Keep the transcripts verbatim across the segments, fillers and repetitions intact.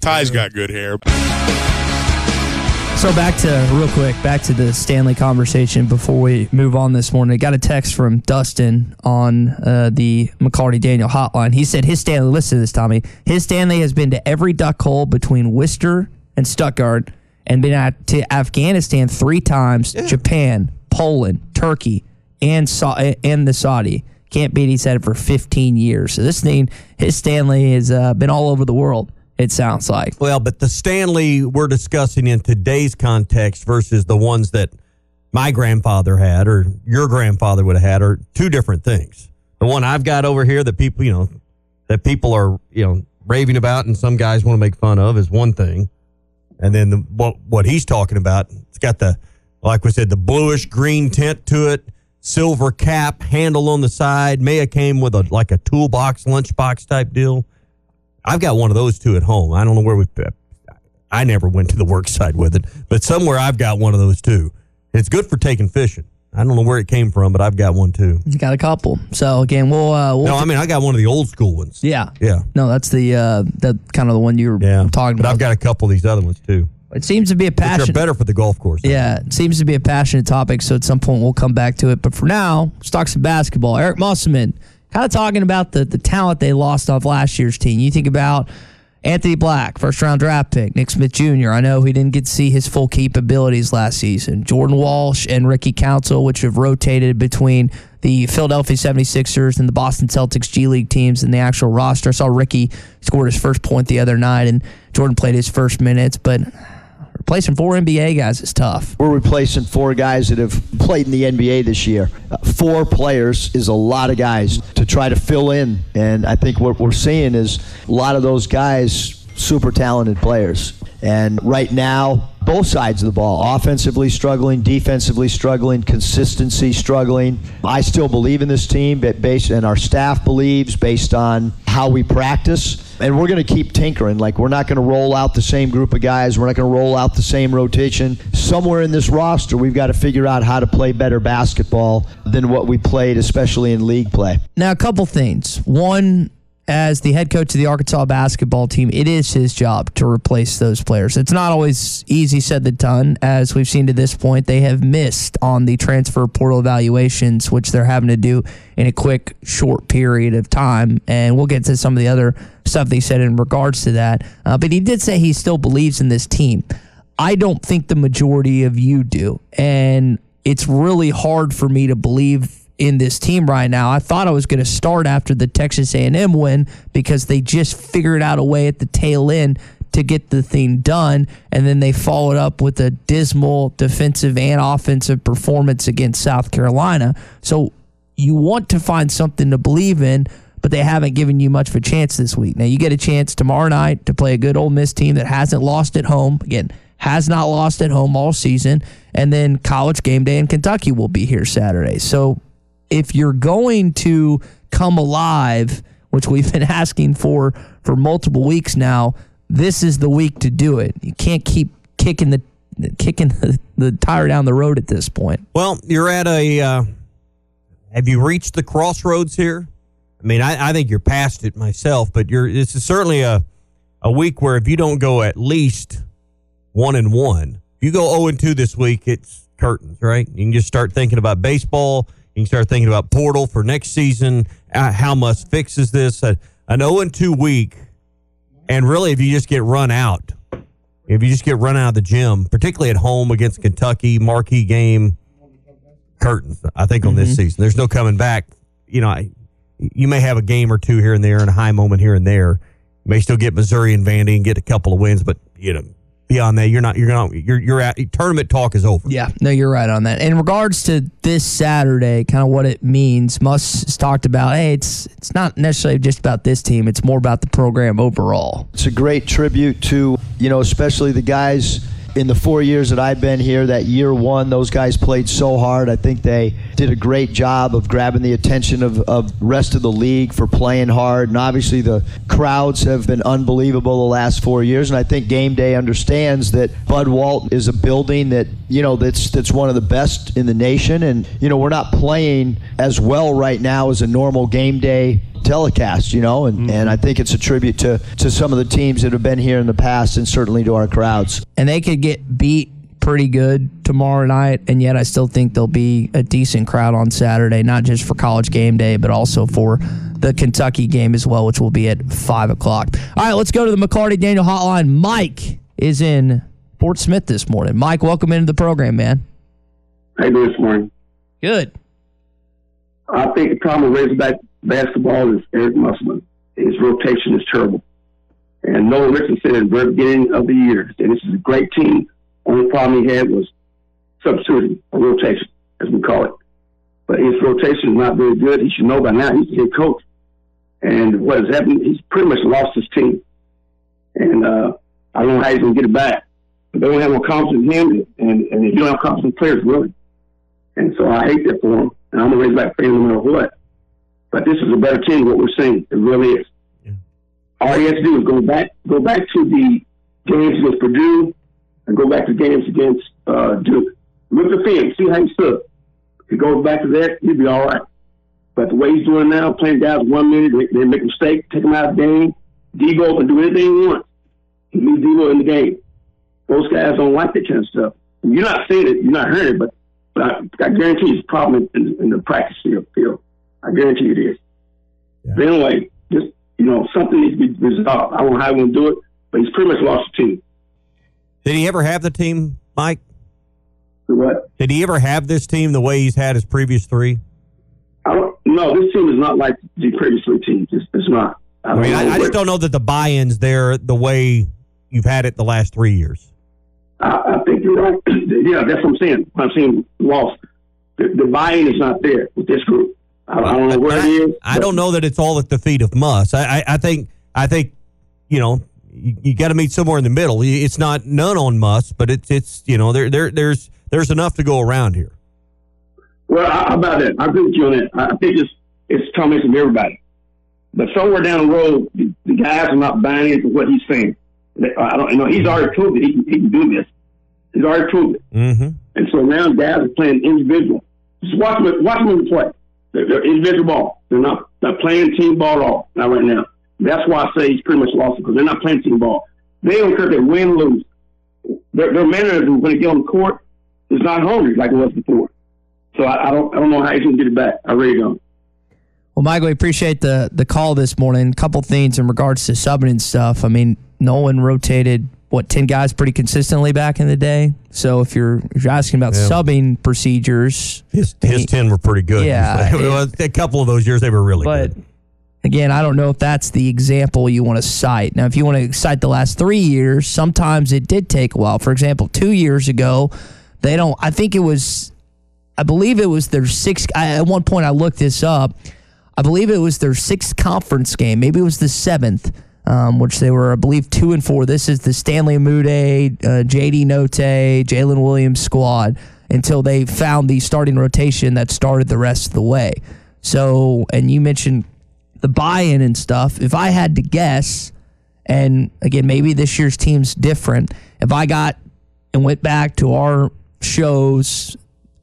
Ty's got good hair. So back to, real quick, back to the Stanley conversation before we move on this morning. I got a text from Dustin on uh, the McCarty-Daniel hotline. He said his Stanley, listen to this, Tommy, his Stanley has been to every duck hole between Worcester and Stuttgart and been at, to Afghanistan three times, yeah. Japan, Poland, Turkey, and, and the Saudi. Can't beat, he's had it for fifteen years. So this thing, his Stanley has uh, been all over the world. It sounds like. Well, but the Stanley we're discussing in today's context versus the ones that my grandfather had or your grandfather would have had are two different things. The one I've got over here that people, you know, that people are, you know, raving about and some guys want to make fun of is one thing. And then the, what, what he's talking about, it's got the, like we said, the bluish green tint to it, silver cap, handle on the side. Maya came with a like a toolbox, lunchbox type deal. I've got one of those two at home. I don't know where we I never went to the work site with it, but somewhere I've got one of those too. It's good for taking fishing. I don't know where it came from, but I've got one too. You got a couple. So again, we'll, uh, we'll No, I mean, I got one of the old school ones. Yeah. Yeah. No, that's the uh, that kind of the one you were yeah. talking but about. But I've got a couple of these other ones too. It seems to be a passion. Which are better for the golf course. Yeah, it seems to be a passionate topic, so at some point we'll come back to it, but for now, let's talk some basketball. Eric Musselman kind of talking about the, the talent they lost off last year's team. You think about Anthony Black, first-round draft pick, Nick Smith Junior I know he didn't get to see his full capabilities last season. Jordan Walsh and Ricky Council, which have rotated between the Philadelphia seventy-sixers and the Boston Celtics G League teams and the actual roster. I saw Ricky scored his first point the other night, and Jordan played his first minutes, but replacing four N B A guys is tough. We're replacing four guys that have played in the N B A this year. Uh, four players is a lot of guys to try to fill in. And I think what we're seeing is a lot of those guys, super talented players. And right now, both sides of the ball, offensively struggling, defensively struggling, consistency struggling. I still believe in this team, but based and our staff believes based on how we practice, and we're going to keep tinkering. Like, we're not going to roll out the same group of guys. We're not going to roll out the same rotation. Somewhere in this roster, we've got to figure out how to play better basketball than what we played, especially in league play. Now, a couple things. One, as the head coach of the Arkansas basketball team, it is his job to replace those players. It's not always easy said than done. As we've seen to this point, they have missed on the transfer portal evaluations, which they're having to do in a quick, short period of time. And we'll get to some of the other stuff they said in regards to that. Uh, but he did say he still believes in this team. I don't think the majority of you do. And it's really hard for me to believe in this team right now. I thought I was going to start after the Texas A and M win because they just figured out a way at the tail end to get the thing done, and then they followed up with a dismal defensive and offensive performance against South Carolina. So you want to find something to believe in, but they haven't given you much of a chance this week. Now you get a chance tomorrow night to play a good Ole Miss team that hasn't lost at home. Again, has not lost at home all season. And then College Game Day in Kentucky will be here Saturday. So if you're going to come alive, which we've been asking for for multiple weeks now, this is the week to do it. You can't keep kicking the kicking the, the tire down the road at this point. Well, you're at a uh, – have you reached the crossroads here? I mean, I, I think you're past it myself, but you're. This is certainly a, a week where if you don't go at least one and one, if you go oh and two this week, it's curtains, right? You can just start thinking about baseball. – You can start thinking about portal for next season, uh, how much fixes this. Uh, an oh and two week, and really if you just get run out, if you just get run out of the gym, particularly at home against Kentucky, marquee game, curtains, I think, mm-hmm. on this season. There's no coming back. You know, I, you may have a game or two here and there and a high moment here and there. You may still get Missouri and Vandy and get a couple of wins, but, you know, Beyond that, you're not. You're gonna. You're. You're at. Tournament talk is over. Yeah. No, you're right on that. In regards to this Saturday, kind of what it means. Musk talked about. Hey, it's it's not necessarily just about this team. It's more about the program overall. It's a great tribute to you know, especially the guys in the four years that I've been here. That year one, those guys played so hard. I think they did a great job of grabbing the attention of of rest of the league for playing hard. And obviously the crowds have been unbelievable the last four years. And I think Game Day understands that Bud Walton is a building that, you know, that's that's one of the best in the nation. And, you know, we're not playing as well right now as a normal Game Day telecast, you know, and, mm-hmm. and I think it's a tribute to, to some of the teams that have been here in the past and certainly to our crowds. And they could get beat pretty good tomorrow night, and yet I still think there'll be a decent crowd on Saturday, not just for College Game Day, but also for the Kentucky game as well, which will be at five o'clock. All right, let's go to the McCarty-Daniel hotline. Mike is in Fort Smith this morning. Mike, welcome into the program, man. How you doing this morning? Good. I think the problem with Razorback basketball is Eric Musselman. His rotation is terrible. And Noah Richardson said at the very beginning of the year that this is a great team. Only problem he had was substituting, or rotation, as we call it. But his rotation is not very good. He should know by now. He's a head coach. And what has happened, he's pretty much lost his team. And uh, I don't know how he's going to get it back. But they don't have no confidence in him, and, and they don't have confidence in players, really. And so I hate that for him. And I'm a Razorback fan no matter what. But this is a better team, what we're seeing. It really is. Yeah. All he has to do is go back go back to the games against Purdue and go back to games against uh, Duke. Look at the film. See how he stood. If he goes back to that, he'll be all right. But the way he's doing now, playing guys one minute, they, they make a mistake, take him out of the game. Devo can do anything he wants. He leaves Devo in the game. Those guys don't like that kind of stuff. You're not seeing it. You're not hearing it, but, but I, I guarantee it's a problem in, in the practice field. I guarantee you it is. Yeah. But anyway, just, you know, something needs to be resolved. I don't know how he's going to do it, but he's pretty much lost the team. Did he ever have the team, Mike? The what? Did he ever have this team the way he's had his previous three? I don't, no, this team is not like the previous three teams. It's, it's not. I, I mean, I, I just don't know that the buy-in's there the way you've had it the last three years. I, I think you're right. Yeah, that's what I'm saying. I'm saying lost. The, the buy-in is not there with this group. I don't know where I, he is. I don't know that it's all at the feet of Muss. I, I, I think, I think, you know, you, you got to meet somewhere in the middle. It's not none on Muss, but it's it's you know there there there's there's enough to go around here. Well, how about that? I agree with you on that. I think it's it's a combination of everybody, but somewhere down the road, the, the guys are not buying into what he's saying. I don't you know. He's already proved it. He can, he can do this. He's already proved it. Mm-hmm. And so now guys are playing individual. Just watch him. Watch him play. They're, they're individual ball. They're not, not playing team ball at all, not right now. That's why I say he's pretty much lost it, because they're not playing team ball. They don't care if they win or lose. Their, their mannerism when they get on the court is not hungry like it was before. So I, I don't I don't know how he's going to get it back. I really don't. Well, Michael, we appreciate the, the call this morning. A couple things in regards to subbing and stuff. I mean, Nolan rotated, what, ten guys pretty consistently back in the day? So if you're, if you're asking about yeah. subbing procedures. His, his he, ten were pretty good. Yeah. Well, a couple of those years, they were really but, good. Again, I don't know if that's the example you want to cite. Now, if you want to cite the last three years, sometimes it did take a while. For example, two years ago, they don't, I think it was, I believe it was their sixth, I, at one point I looked this up, I believe it was their sixth conference game. Maybe it was the seventh, um, which they were, I believe, two and four. This is the Stanley Mude, uh, J D. Notae, Jalen Williams squad until they found the starting rotation that started the rest of the way. So, and you mentioned the buy-in and stuff. If I had to guess, and again, maybe this year's team's different, if I got and went back to our shows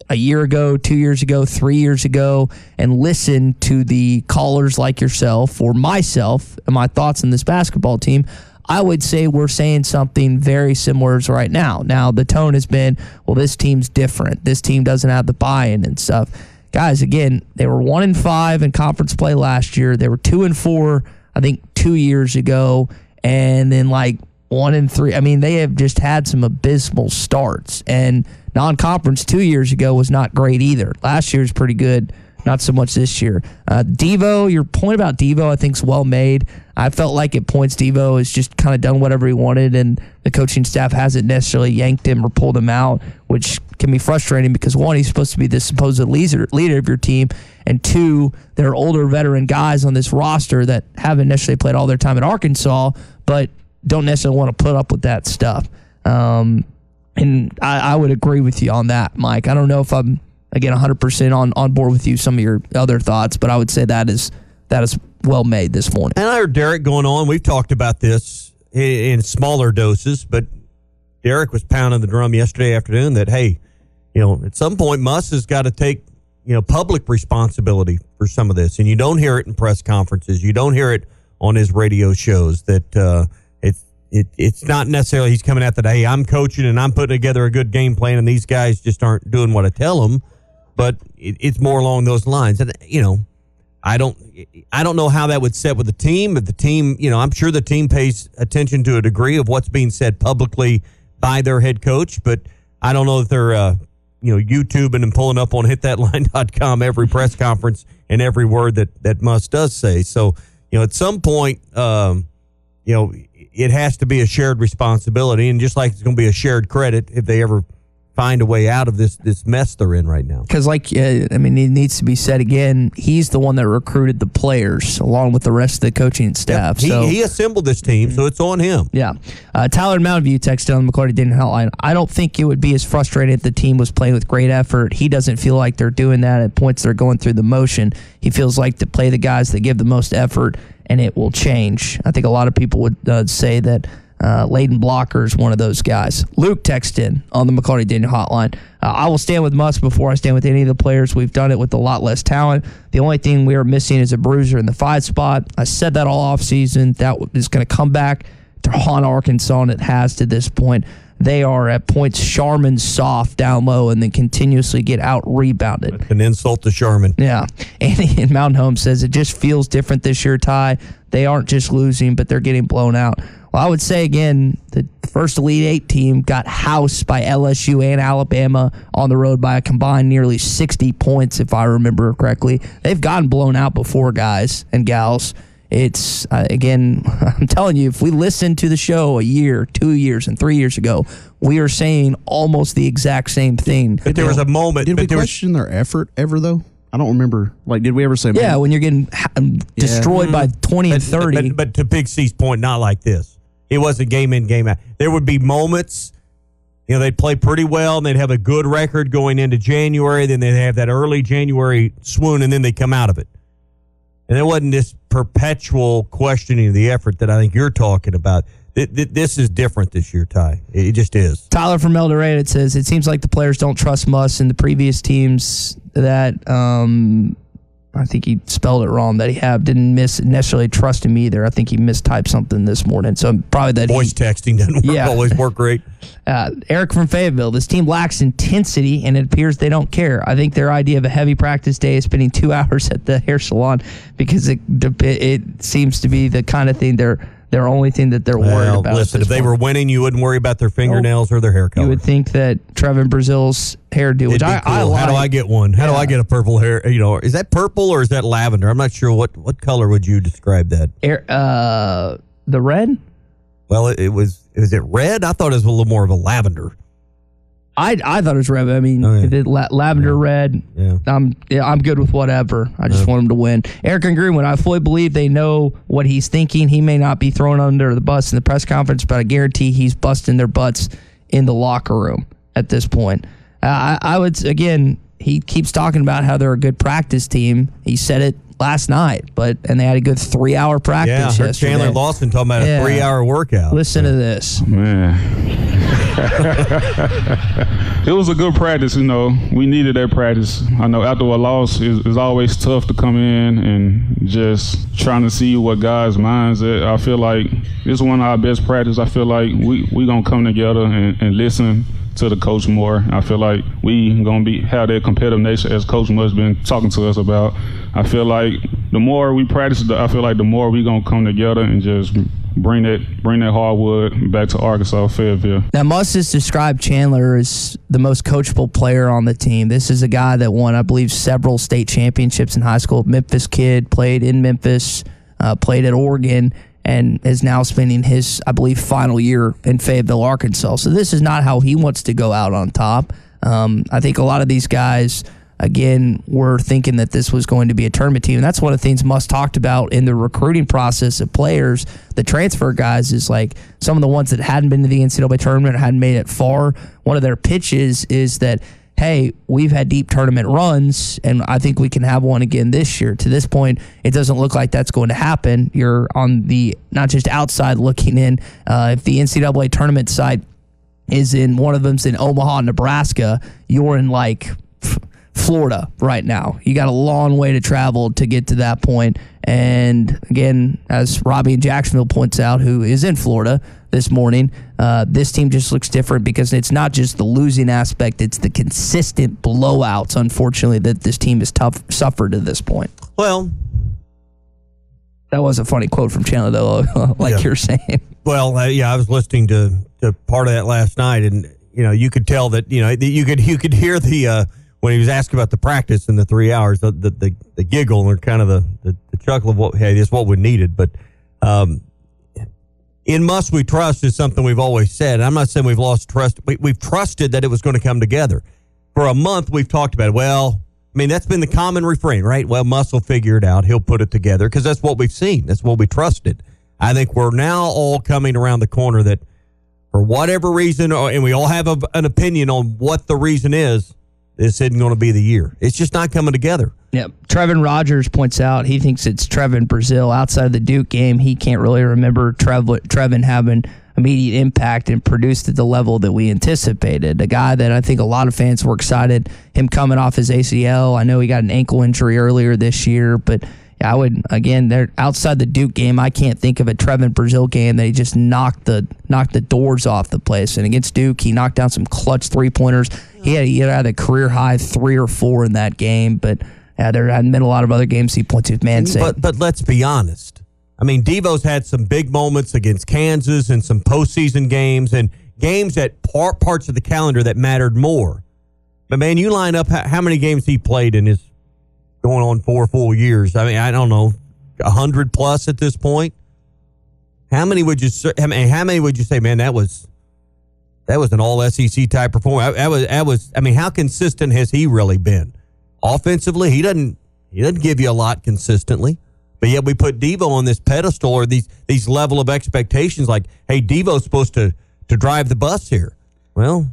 a year ago, two years ago, three years ago, and listen to the callers like yourself or myself and my thoughts on this basketball team, I would say we're saying something very similar as right now. Now, the tone has been, well, this team's different. This team doesn't have the buy-in and stuff. Guys, again, they were one and five in conference play last year. They were two and four, I think, two years ago, and then like one and three. I mean, they have just had some abysmal starts, and non-conference two years ago was not great either. Last year's pretty good. Not so much this year. Uh, Devo, your point about Devo, I think, is well made. I felt like at points Devo has just kind of done whatever he wanted, and the coaching staff hasn't necessarily yanked him or pulled him out, which can be frustrating because, one, he's supposed to be the supposed leader, leader of your team, and two, there are older veteran guys on this roster that haven't necessarily played all their time at Arkansas but don't necessarily want to put up with that stuff. Um, and I, I would agree with you on that, Mike. I don't know if I'm... Again, one hundred percent on, on board with you, some of your other thoughts, but I would say that is that is well made this morning. And I heard Derek going on. We've talked about this in, in smaller doses, but Derek was pounding the drum yesterday afternoon that, hey, you know, at some point, Muss has got to take, you know, public responsibility for some of this. And you don't hear it in press conferences. You don't hear it on his radio shows that uh, it's, it, it's not necessarily he's coming out that, hey, I'm coaching and I'm putting together a good game plan and these guys just aren't doing what I tell them. But it's more along those lines. And, you know, I don't I don't know how that would set with the team. But the team, you know, I'm sure the team pays attention to a degree of what's being said publicly by their head coach. But I don't know if they're, uh, you know, YouTubing and pulling up on hit that line dot com every press conference and every word that, that Muss does say. So, you know, at some point, um, you know, it has to be a shared responsibility. And just like it's going to be a shared credit if they ever find a way out of this this mess they're in right now. Because, like, uh, I mean, it needs to be said again, he's the one that recruited the players along with the rest of the coaching staff. Yep. He, so. he assembled this team, so it's on him. Yeah. Uh, Tyler Mountview texted on the McCarty-Daniel hotline, I don't think it would be as frustrating if the team was playing with great effort. He doesn't feel like they're doing that. At points, they're going through the motion. He feels like to play the guys that give the most effort, and it will change. I think a lot of people would uh, say that Uh, Layden Blocker is one of those guys. Luke texted in on the McCarty-Daniel hotline. Uh, I will stand with Muss before I stand with any of the players. We've done it with a lot less talent. The only thing we are missing is a bruiser in the five spot. I said that all offseason. That is going to come back to haunt Arkansas, and it has to this point. They are at points Charmin soft down low and then continuously get out-rebounded. That's an insult to Charmin. Yeah. Andy in Mountain Home says, it just feels different this year, Ty. They aren't just losing, but they're getting blown out. Well, I would say, again, the first Elite Eight team got housed by L S U and Alabama on the road by a combined nearly sixty points, if I remember correctly. They've gotten blown out before, guys and gals. It's, uh, again, I'm telling you, if we listened to the show a year, two years, and three years ago, we are saying almost the exact same thing. But there was a moment. Did we question their effort ever, though? I don't remember. Like, did we ever say? Yeah, when you're getting destroyed by twenty and thirty. But, but to Big C's point, not like this. It wasn't game in, game out. There would be moments, you know, they'd play pretty well, and they'd have a good record going into January. Then they'd have that early January swoon, and then they come out of it. And there wasn't this perpetual questioning of the effort that I think you're talking about. This is different this year, Ty. It just is. Tyler from El Dorado says, it seems like the players don't trust Muss and the previous teams that um, – I think he spelled it wrong, that he have didn't miss necessarily trust him either. I think he mistyped something this morning. So probably that voice he, texting doesn't yeah. work, always work great. Uh, Eric from Fayetteville, this team lacks intensity, and it appears they don't care. I think their idea of a heavy practice day is spending two hours at the hair salon because it it seems to be the kind of thing they're their only thing that they're worried well, about. Listen, if they point. were winning, you wouldn't worry about their fingernails or their hair color. You would think that Trevon Brazile's hairdo, which I, cool. I like. How do I get one? How yeah. do I get a purple hair? You know, is that purple or is that lavender? I'm not sure. What what color would you describe that? Air, uh, the red? Well, it, it was. Was it red? I thought it was a little more of a lavender. I I thought it was red. I mean, oh, yeah. it, la- lavender yeah. red. Yeah. I'm yeah, I'm good with whatever. I just okay. want him to win. Eric and Greenwood, I fully believe they know what he's thinking. He may not be thrown under the bus in the press conference, but I guarantee he's busting their butts in the locker room at this point. Uh, I, I would, again, he keeps talking about how they're a good practice team. He said it last night, but and they had a good three-hour practice yeah, I heard yesterday. Chandler Lawson talking about yeah. a three-hour workout. Listen yeah. to this. Man. It was a good practice, you know. We needed that practice. I know after a loss, it's, it's always tough to come in and just trying to see what guys' minds at. I feel like it's one of our best practice. I feel like we we gonna come together and, and listen to the coach more. I feel like we gonna be have that competitive nature as Coach Muss been talking to us about. I feel like the more we practice, I feel like the more we gonna come together and just bring that bring that hardwood back to Arkansas, Fayetteville. Now, Muss has described Chandler as the most coachable player on the team. This is a guy that won, I believe, several state championships in high school. Memphis kid, played in Memphis, uh, played at Oregon, and is now spending his, I believe, final year in Fayetteville, Arkansas. So this is not how he wants to go out on top. Um, I think a lot of these guys, again, were thinking that this was going to be a tournament team. And that's one of the things Muss talked about in the recruiting process of players, the transfer guys, is like some of the ones that hadn't been to the N C double A tournament or hadn't made it far. One of their pitches is that, hey, we've had deep tournament runs, and I think we can have one again this year. To this point, it doesn't look like that's going to happen. You're on the not just outside looking in. Uh, if the N C double A tournament site is in, one of them's in Omaha, Nebraska, you're in like Florida right now. You got a long way to travel to get to that point. And again, as Robbie in Jacksonville points out, who is in Florida this morning, uh, this team just looks different because it's not just the losing aspect, it's the consistent blowouts, unfortunately, that this team has tough, suffered to this point. Well, that was a funny quote from Chandler, though, like yeah. you're saying. Well, uh, yeah, I was listening to, to part of that last night, and you know, you could tell that, you know, that you could you could hear the uh, when he was asking about the practice in the three hours, the the, the, the giggle or kind of the, the, the chuckle of what, hey, this is what we needed. But um, in Muss we trust is something we've always said. And I'm not saying we've lost trust. We, we've trusted that it was going to come together. For a month we've talked about it. Well, I mean, that's been the common refrain, right? Well, Muss will figure it out. He'll put it together because that's what we've seen. That's what we trusted. I think we're now all coming around the corner that for whatever reason, or, and we all have a, an opinion on what the reason is, this isn't going to be the year. It's just not coming together. Yeah. Trevon Rogers points out he thinks it's Trevon Brazile. Outside of the Duke game, he can't really remember Trev- Trevon having immediate impact and produced at the level that we anticipated. A guy that I think a lot of fans were excited, him coming off his A C L. I know he got an ankle injury earlier this year, but I would, again, they're outside the Duke game, I can't think of a Trevon Brazile game that he just knocked the knocked the doors off the place. And against Duke, he knocked down some clutch three-pointers. He had, he had a career-high three or four in that game, but yeah, there hadn't been a lot of other games he points to. Man, but, but let's be honest. I mean, Devo's had some big moments against Kansas and some postseason games and games at par- parts of the calendar that mattered more. But, man, you line up how, how many games he played in his going on four full years. I mean, I don't know, one hundred plus at this point. How many would you how many, how many would you say, man, that was that was an all S E C type performance. That was that was I mean, how consistent has he really been? Offensively, he doesn't he doesn't give you a lot consistently. But yet we put Devo on this pedestal or these these level of expectations like, hey, Devo's supposed to to drive the bus here. Well,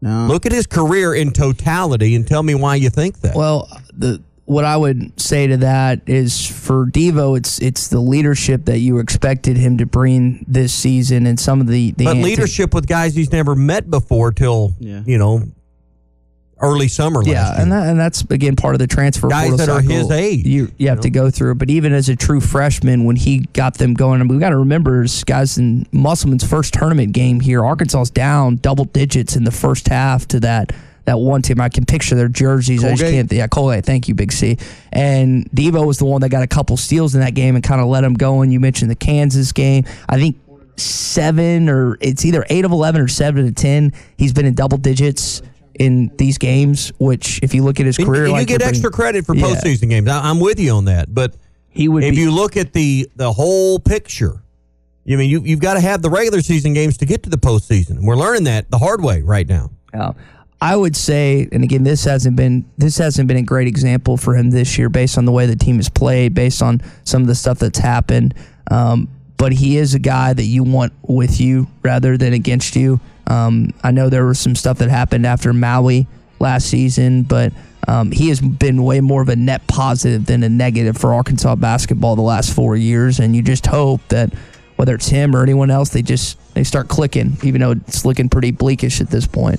no. Look at his career in totality and tell me why you think that. Well, the What I would say to that is for Devo, it's it's the leadership that you expected him to bring this season and some of the... the but anti- leadership with guys he's never met before till, yeah. you know, early summer last yeah, year. Yeah, and, that, and that's, again, part of the transfer guys portal that cycle. Are his age. You, you have you to know? go through. But even as a true freshman, when he got them going, and we got to remember, guys, in Musselman's first tournament game here, Arkansas's down double digits in the first half to that... That one team, I can picture their jerseys. Colgate. I just can't. Yeah, Colgate. Thank you, Big C. And Devo was the one that got a couple steals in that game and kind of let them go. And you mentioned the Kansas game. I think seven or it's either eight of eleven or seven of ten. He's been in double digits in these games. Which, if you look at his and, career, and like you get bringing, extra credit for postseason yeah. games. I, I'm with you on that. But he would. If be, you look at the the whole picture, you I mean you you've got to have the regular season games to get to the postseason. And we're learning that the hard way right now. Yeah. I would say, and again, this hasn't been this hasn't been a great example for him this year based on the way the team has played, based on some of the stuff that's happened. Um, but he is a guy that you want with you rather than against you. Um, I know there was some stuff that happened after Maui last season, but um, he has been way more of a net positive than a negative for Arkansas basketball the last four years, and you just hope that whether it's him or anyone else, they just they start clicking, even though it's looking pretty bleakish at this point.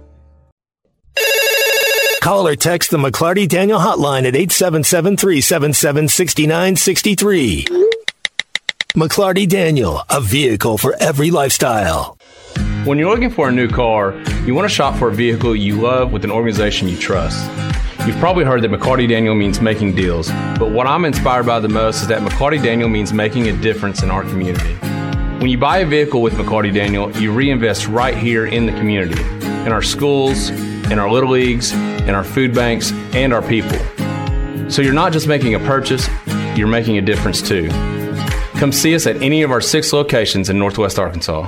Call or text the McCarty-Daniel hotline at eight seven seven, three seven seven, six nine six three. McCarty-Daniel, a vehicle for every lifestyle. When you're looking for a new car, you want to shop for a vehicle you love with an organization you trust. You've probably heard that McCarty-Daniel means making deals, but what I'm inspired by the most is that McCarty-Daniel means making a difference in our community. When you buy a vehicle with McCarty-Daniel, you reinvest right here in the community, in our schools, in our little leagues, in our food banks, and our people. So you're not just making a purchase, you're making a difference too. Come see us at any of our six locations in Northwest Arkansas.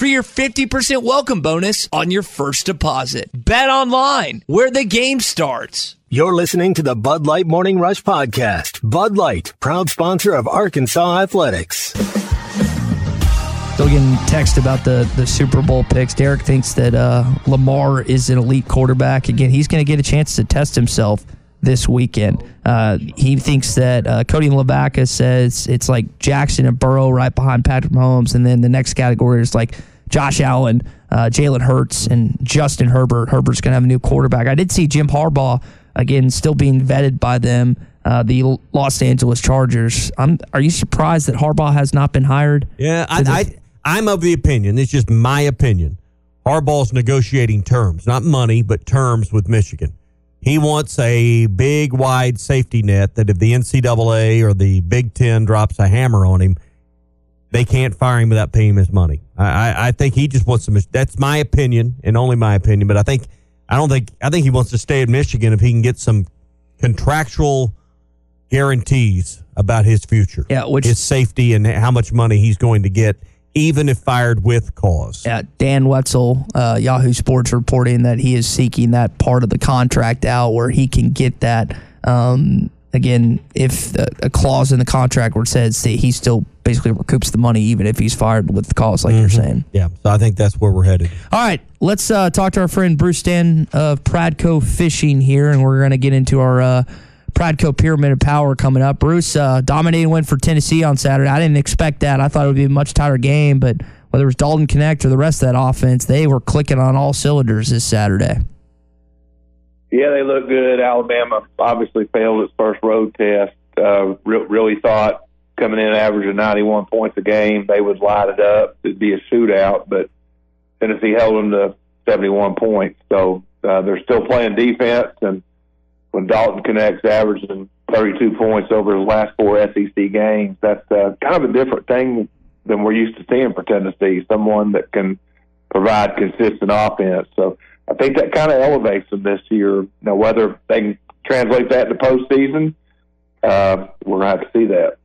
for your fifty percent welcome bonus on your first deposit. Bet online, where the game starts. You're listening to the Bud Light Morning Rush Podcast. Bud Light, proud sponsor of Arkansas Athletics. Still getting text about the, the Super Bowl picks. Derek thinks that uh, Lamar is an elite quarterback. Again, he's going to get a chance to test himself this weekend. Uh, he thinks that uh, Cody Lavacca says it's like Jackson and Burrow right behind Patrick Mahomes. And then the next category is like Josh Allen, uh, Jalen Hurts, and Justin Herbert. Herbert's going to have a new quarterback. I did see Jim Harbaugh, again, still being vetted by them, uh, the Los Angeles Chargers. I'm, are you surprised that Harbaugh has not been hired? Yeah, I, the- I, I'm of the opinion, it's just my opinion, Harbaugh's negotiating terms, not money, but terms with Michigan. He wants a big, wide safety net that if the N C double A or the Big Ten drops a hammer on him, they can't fire him without paying him his money. I, I think he just wants to. That's my opinion and only my opinion. But I think I don't think I think he wants to stay at Michigan if he can get some contractual guarantees about his future, yeah, which, his safety, and how much money he's going to get, even if fired with cause. Yeah, Dan Wetzel, uh, Yahoo Sports, reporting that he is seeking that part of the contract out where he can get that. Um, again, if the, a clause in the contract where it says that he still basically recoups the money even if he's fired with cause, like mm-hmm. you're saying. Yeah, so I think that's where we're headed. All right, let's uh, talk to our friend Bruce Stanton of Pradco Fishing here, and we're going to get into our uh, Pradco Pyramid of Power coming up. Bruce, uh, dominating win for Tennessee on Saturday. I didn't expect that. I thought it would be a much tighter game, but whether it was Dalton Connect or the rest of that offense, they were clicking on all cylinders this Saturday. Yeah, they look good. Alabama obviously failed its first road test. Uh, re- really thought coming in an average of ninety-one points a game, they would light it up. It'd be a shootout, but Tennessee held them to seventy-one points. So uh, they're still playing defense, and when Dalton Connect's averaging thirty-two points over his last four S E C games, that's uh, kind of a different thing than we're used to seeing for Tennessee, someone that can provide consistent offense. So I think that kind of elevates them this year. Now, whether they can translate that to postseason, uh, we're going to have to see that.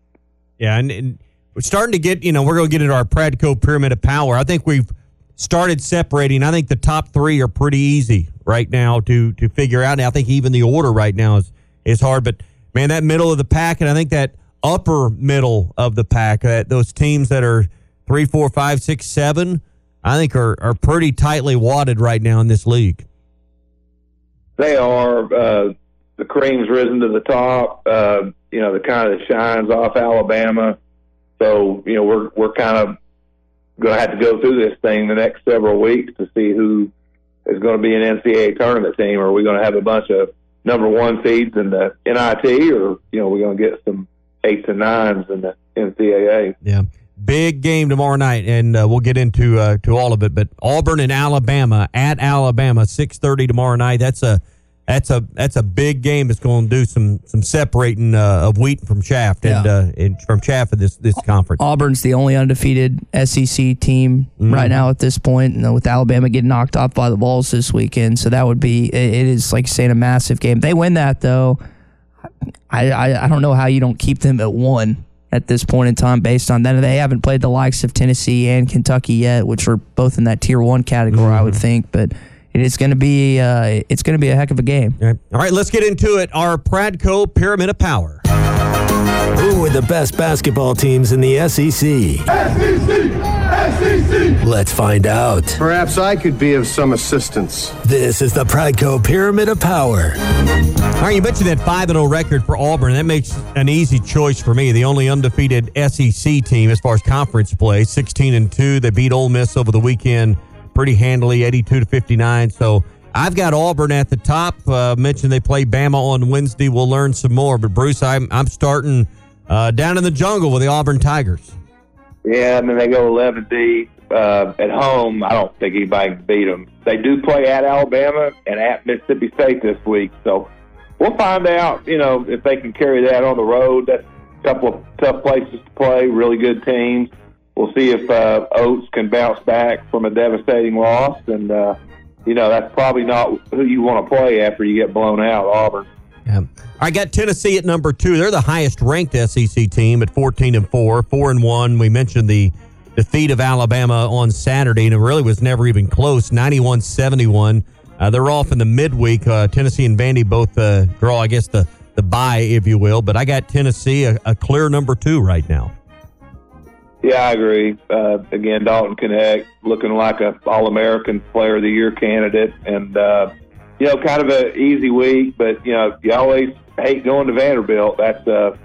Yeah, and, and we're starting to get, you know, we're going to get into our Pradco Pyramid of Power. I think we've started separating. I think the top three are pretty easy right now to to figure out. And I think even the order right now is, is hard. But, man, that middle of the pack, and I think that upper middle of the pack, that those teams that are three, four, five, six, seven, I think are, are pretty tightly wadded right now in this league. They are. Uh, the cream's risen to the top. Uh, you know, the kind of shines off Alabama. So, you know, we're we're kind of going to have to go through this thing the next several weeks to see who is going to be an N C double A tournament team. Are we going to have a bunch of number one seeds in the N I T, or, you know, we're going to get some eights and nines in the N C double A? Yeah. Big game tomorrow night, and uh, we'll get into uh, to all of it. But Auburn and Alabama at Alabama, six thirty tomorrow night. That's a that's a that's a big game. That's going to do some some separating uh, of wheat from chaff and, yeah. uh, and from chaff of this this conference. Auburn's the only undefeated S E C team mm-hmm. right now at this point, and with Alabama getting knocked off by the Vols this weekend, so that would be it is like saying a massive game. They win that though. I I, I don't know how you don't keep them at one. At this point in time, based on that, they haven't played the likes of Tennessee and Kentucky yet, which are both in that tier one category, mm-hmm. I would think. But it is going to be uh, it's going to be a heck of a game. All right. All right, let's get into it. Our Pradco Pyramid of Power. Who are the best basketball teams in the S E C? S E C! S E C! Let's find out. Perhaps I could be of some assistance. This is the Pradco Pyramid of Power. All right, you mentioned that five and oh record for Auburn. That makes an easy choice for me. The only undefeated S E C team as far as conference play, sixteen and two. They beat Ole Miss over the weekend pretty handily, eighty-two to fifty-nine. So I've got Auburn at the top. Uh, mentioned they play Bama on Wednesday. We'll learn some more. But, Bruce, I'm, I'm starting uh, down in the jungle with the Auburn Tigers. Yeah, I mean, they go eleven deep. Uh, at home, I don't think anybody can beat them. They do play at Alabama and at Mississippi State this week. So we'll find out, you know, if they can carry that on the road. That's a couple of tough places to play, really good teams. We'll see if uh, Oates can bounce back from a devastating loss. And, uh you know, that's probably not who you want to play after you get blown out, Auburn. Yeah. I got Tennessee at number two. They're the highest-ranked S E C team at fourteen and four, four and one. We mentioned the defeat of Alabama on Saturday, and it really was never even close, ninety-one seventy-one. Uh, they're off in the midweek. Uh, Tennessee and Vandy both uh, draw, I guess, the, the bye, if you will. But I got Tennessee a, a clear number two right now. Yeah, I agree. Uh, again, Dalton Knecht looking like a All-American Player of the Year candidate, and uh, you know, kind of an easy week. But you know, you always hate going to Vanderbilt. That's uh,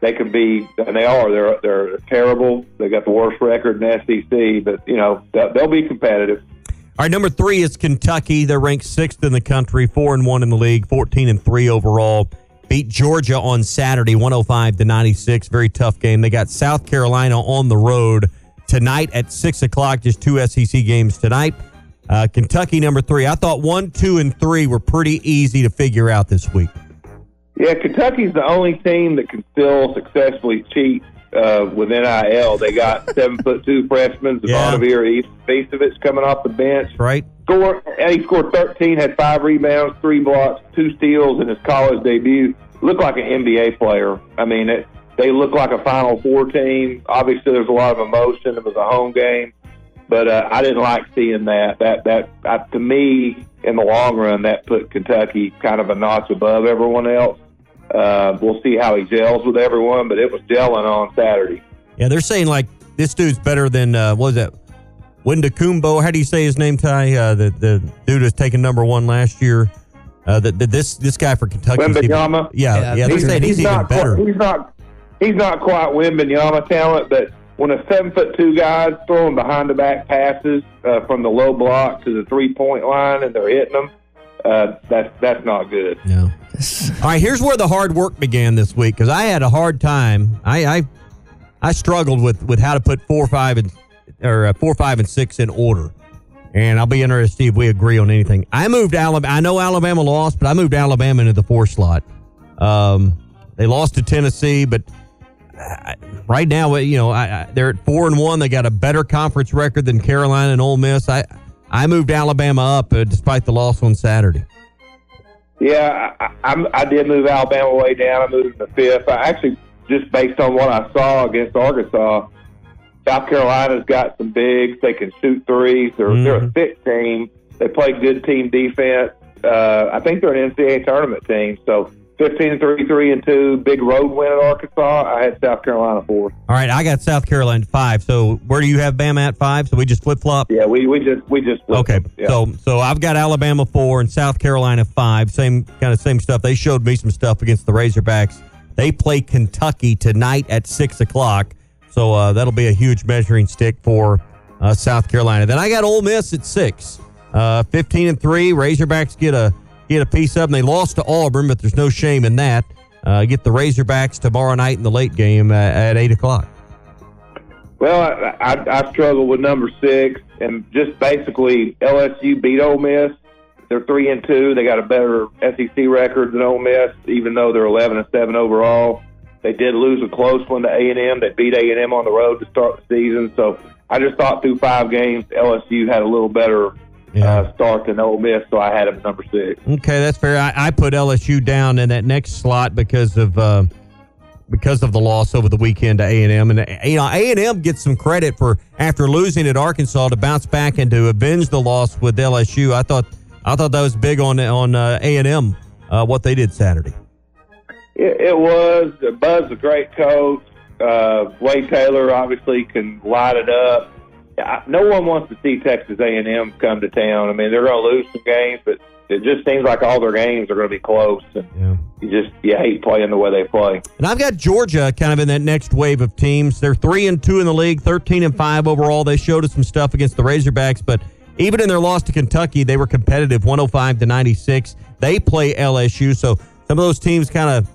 they can be, and they are. They're they're terrible. They got the worst record in S E C, but you know they'll be competitive. All right, number three is Kentucky. They're ranked sixth in the country, four and one in the league, fourteen and three overall. Beat Georgia on Saturday, one oh five to ninety-six. Very tough game. They got South Carolina on the road tonight at six o'clock. Just two S E C games tonight. Uh, Kentucky, number three. I thought one, two, and three were pretty easy to figure out this week. Yeah, Kentucky's the only team that can still successfully cheat uh, with N I L. They got seven-foot-two freshmen, Zavonavir Ivasevich coming off the bench. Right. Scored, he scored thirteen, had five rebounds, three blocks, two steals in his college debut. Looked like an N B A player. I mean, it, they look like a Final Four team. Obviously, there's a lot of emotion. It was a home game. But uh, I didn't like seeing that. That that uh, to me, in the long run, that put Kentucky kind of a notch above everyone else. Uh, we'll see how he gels with everyone, but it was gelling on Saturday. Yeah, they're saying, like, this dude's better than, uh, what was that? Wendakumbo, how do you say his name, Ty? Uh, the, the dude was taken number one last year. Uh, the, the, this this guy for Kentucky. Wembanyama? Yeah, yeah, yeah, they're he's, saying he's, he's even not, better. He's not, he's not quite Wembanyama talent, but when a seven-foot-two guy's throwing behind-the-back passes uh, from the low block to the three-point line and they're hitting them, uh, that's, that's not good. No. All right, here's where the hard work began this week, because I had a hard time. I, I, I struggled with, with how to put four, five, and or four, five, and six in order. And I'll be interested to see if we agree on anything. I moved Alabama. I know Alabama lost, but I moved Alabama into the four slot. Um, they lost to Tennessee, but I, right now, you know, I, I, they're at four and one. They got a better conference record than Carolina and Ole Miss. I, I moved Alabama up uh, despite the loss on Saturday. Yeah, I, I, I did move Alabama way down. I moved them to fifth. I actually, just based on what I saw against Arkansas, South Carolina's got some bigs. They can shoot threes. They're, mm-hmm. they're a thick team. They play good team defense. Uh, I think they're an N C double A tournament team. So fifteen and three, three and two, big road win at Arkansas. I had South Carolina four. All right, I got South Carolina five. So where do you have Bama at five? So we just flip-flop? Yeah, we, we just we just flip-flop. Okay, yeah. so so I've got Alabama four and South Carolina five. Same kind of same stuff. They showed me some stuff against the Razorbacks. They play Kentucky tonight at six o'clock. So uh, that'll be a huge measuring stick for uh, South Carolina. Then I got Ole Miss at six, uh, fifteen and three. Razorbacks get a get a piece of them. They lost to Auburn, but there's no shame in that. Uh, get the Razorbacks tomorrow night in the late game at, at eight o'clock. Well, I, I, I struggle with number six, and just basically L S U beat Ole Miss. They're three and two. They got a better S E C record than Ole Miss, even though they're eleven and seven overall. They did lose a close one to A and M. They beat A and M on the road to start the season. So I just thought through five games, L S U had a little better yeah. uh, start than Ole Miss, so I had them number six. Okay, that's fair. I, I put L S U down in that next slot because of uh, because of the loss over the weekend to A and M. And you know, A and M gets some credit for, after losing at Arkansas, to bounce back and to avenge the loss with L S U. I thought I thought that was big on on uh, A and M, uh, what they did Saturday. It, it was. Bud's a great coach. Uh, Wade Taylor obviously can light it up. I, no one wants to see Texas A and M come to town. I mean, they're going to lose some games, but it just seems like all their games are going to be close. And yeah. you just you hate playing the way they play. And I've got Georgia kind of in that next wave of teams. They're three and two in the league, thirteen and five overall. They showed us some stuff against the Razorbacks, but even in their loss to Kentucky, they were competitive, one hundred five to ninety six. They play L S U, so some of those teams kind of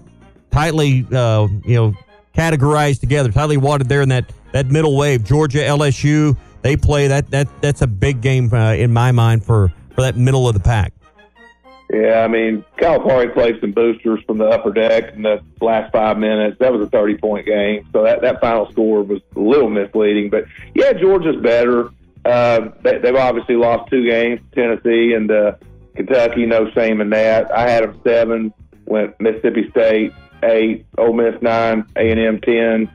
tightly, uh, you know, categorized together, tightly watered there in that, that middle wave. Georgia, L S U, they play that. that That's a big game uh, in my mind for, for that middle of the pack. Yeah, I mean, Calipari played some boosters from the upper deck in the last five minutes. That was a thirty-point game, so that, that final score was a little misleading. But, yeah, Georgia's better. Uh, they, they've obviously lost two games, Tennessee and uh, Kentucky, no shame in that. I had them seven, went Mississippi State eight, Ole Miss nine, A and M ten,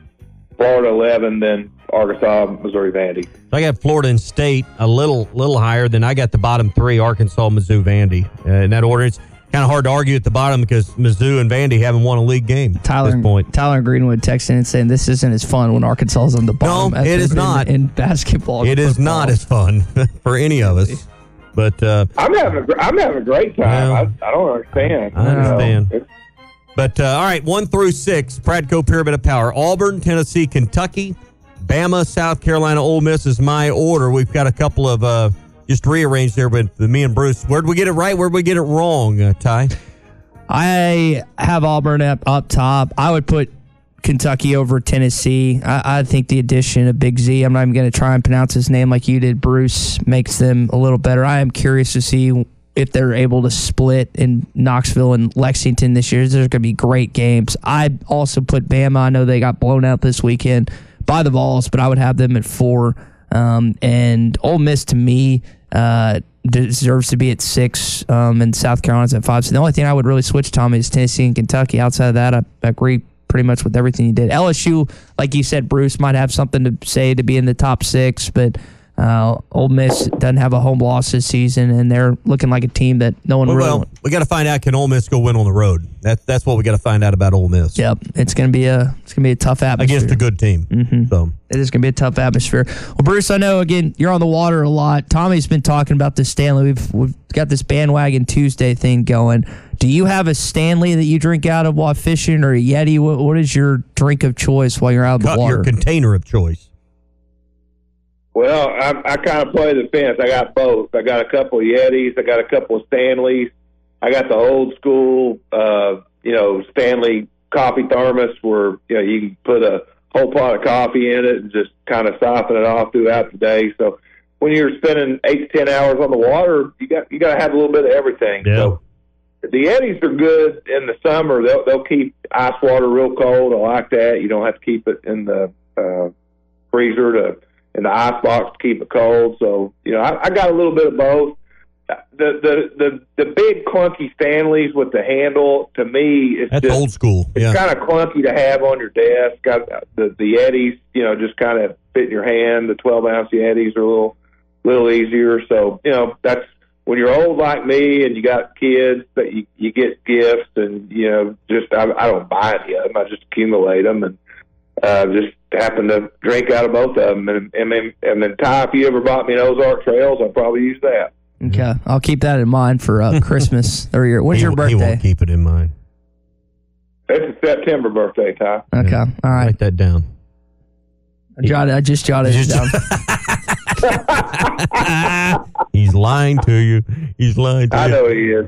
Florida eleven, then Arkansas, Missouri, Vandy. I got Florida and State a little little higher than I got the bottom three, Arkansas, Mizzou, Vandy. Uh, in that order, it's kind of hard to argue at the bottom because Mizzou and Vandy haven't won a league game Tyler, at this point. Tyler Greenwood texting and saying this isn't as fun when Arkansas is on the bottom. No, it is in, not. In basketball. It is not as fun for any of us. But uh, I'm, having a, I'm having a great time. You know, I, I don't understand. I understand. You know, But, uh, all right, one through six, Pradco Pyramid of Power. Auburn, Tennessee, Kentucky, Bama, South Carolina, Ole Miss is my order. We've got a couple of uh, just rearranged there with me and Bruce. Where'd we get it right? Where'd we get it wrong, uh, Ty? I have Auburn up, up top. I would put Kentucky over Tennessee. I, I think the addition of Big Z, I'm not even going to try and pronounce his name like you did, Bruce, makes them a little better. I am curious to see if they're able to split in Knoxville and Lexington this year. There's going to be great games. I also put Bama. I know they got blown out this weekend by the Vols, but I would have them at four. Um, and Ole Miss, to me, uh, deserves to be at six, um, and South Carolina's at five. So the only thing I would really switch, Tommy, is Tennessee and Kentucky. Outside of that, I agree pretty much with everything you did. L S U, like you said, Bruce, might have something to say to be in the top six, but Uh, Ole Miss doesn't have a home loss this season, and they're looking like a team that no one well, really. Well, we got to find out, can Ole Miss go win on the road? That, that's what we got to find out about Ole Miss. Yep, it's gonna be a it's gonna be a tough atmosphere against a good team. Mm-hmm. So it is gonna be a tough atmosphere. Well, Bruce, I know again you're on the water a lot. Tommy's been talking about this Stanley. We've we've got this bandwagon Tuesday thing going. Do you have a Stanley that you drink out of while fishing, or a Yeti? What, what is your drink of choice while you're out of the Cut water? Your container of choice. Well, I, I kind of play the fence. I got both. I got a couple of Yetis. I got a couple of Stanleys. I got the old school, uh, you know, Stanley coffee thermos where, you know, you can put a whole pot of coffee in it and just kind of siphon it off throughout the day. So when you're spending eight to ten hours on the water, you got you got to have a little bit of everything. Yeah. So the Yetis are good in the summer. They'll they'll keep ice water real cold. I like that. You don't have to keep it in the uh, freezer to. In the icebox to keep it cold. So, you know, I, I got a little bit of both. The the the, the big clunky Stanleys with the handle, to me, it's That's just, old school. Yeah. It's kind of clunky to have on your desk. Got the, the Yetis, you know, just kind of fit in your hand. The twelve-ounce Yetis are a little, little easier. So, you know, that's when you're old like me and you got kids, but you, you get gifts and, you know, just I, I don't buy any of them. I just accumulate them and uh, just happen to drink out of both of them. And, and, and, and then, Ty, if you ever bought me an Ozark Trails, I'll probably use that. Okay. I'll keep that in mind for uh, Christmas. or your, When's he, your birthday? He won't keep it in mind. It's a September birthday, Ty. Okay. Yeah. All right. Write that down. I, jotted, I just jotted just, it down. He's lying to you. He's lying to I you. I know he is.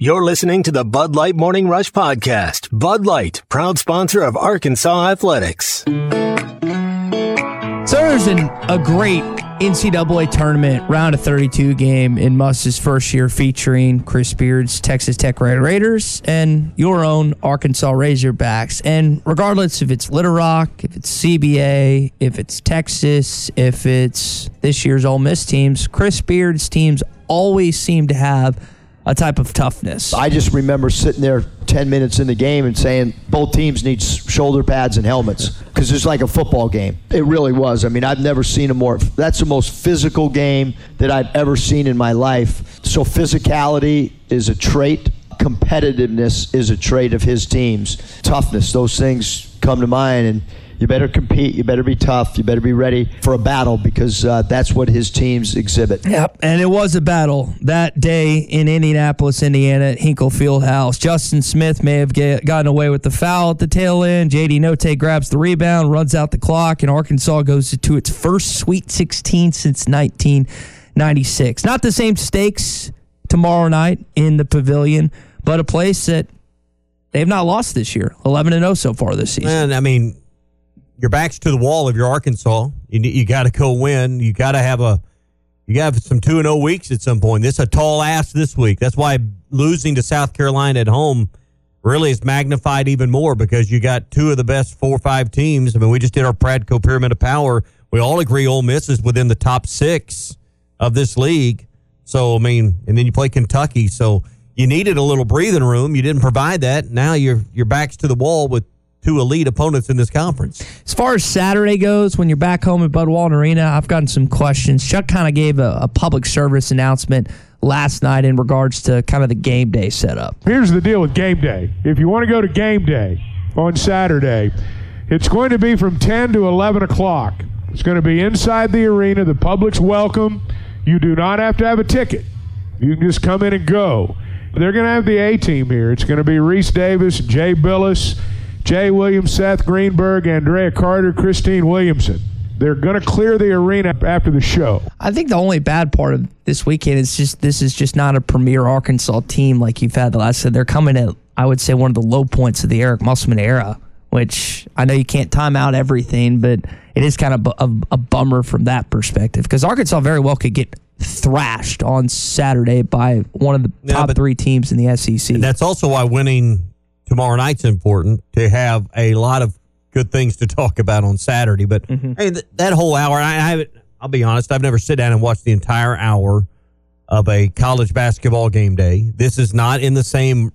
You're listening to the Bud Light Morning Rush Podcast. Bud Light, proud sponsor of Arkansas Athletics. So there's an, a great N C double A tournament, round of thirty-two game in Musk's first year featuring Chris Beard's Texas Tech Red Raiders and your own Arkansas Razorbacks. And regardless if it's Little Rock, if it's C B A, if it's Texas, if it's this year's Ole Miss teams, Chris Beard's teams always seem to have a type of toughness. I just remember sitting there ten minutes in the game and saying both teams need shoulder pads and helmets because it's like a football game. It really was. I mean, I've never seen a more, that's the most physical game that I've ever seen in my life. So physicality is a trait. Competitiveness is a trait of his teams. Toughness, those things come to mind, and you better compete. You better be tough. You better be ready for a battle because uh, that's what his teams exhibit. Yep, and it was a battle that day in Indianapolis, Indiana at Hinkle Fieldhouse. Justin Smith may have get, gotten away with the foul at the tail end. J D. Notae grabs the rebound, runs out the clock, and Arkansas goes to its first Sweet sixteen since nineteen ninety-six. Not the same stakes tomorrow night in the Pavilion, but a place that they've not lost this year, eleven and oh so far this season. And I mean, your back's to the wall if you're Arkansas. You, you got to go win. You got to have a, you got to have some two and zero weeks at some point. This is a tall ask this week. That's why losing to South Carolina at home really is magnified even more because you got two of the best four or five teams. I mean, we just did our Pradco Pyramid of Power. We all agree Ole Miss is within the top six of this league. So I mean, and then you play Kentucky. So you needed a little breathing room. You didn't provide that. Now your your back's to the wall with two elite opponents in this conference. As far as Saturday goes, when you're back home at Bud Walton Arena, I've gotten some questions. Chuck kind of gave a, a public service announcement last night in regards to kind of the game day setup. Here's the deal with game day. If you want to go to game day on Saturday, it's going to be from ten to eleven o'clock. It's going to be inside the arena. The public's welcome. You do not have to have a ticket. You can just come in and go. They're going to have the A-team here. It's going to be Reese Davis, Jay Billis, Jay Williams, Seth Greenberg, Andrea Carter, Christine Williamson. They're going to clear the arena after the show. I think the only bad part of this weekend is just this is just not a premier Arkansas team like you've had the last. They're coming at, I would say, one of the low points of the Eric Musselman era, which I know you can't time out everything, but it is kind of a, a, a bummer from that perspective because Arkansas very well could get thrashed on Saturday by one of the yeah, top but, three teams in the S E C. And that's also why winning tomorrow night's important to have a lot of good things to talk about on Saturday. But mm-hmm. hey, th- that whole hour, I, I haven't, I'll be honest, I've never sat down and watched the entire hour of a college basketball game day. This is not in the same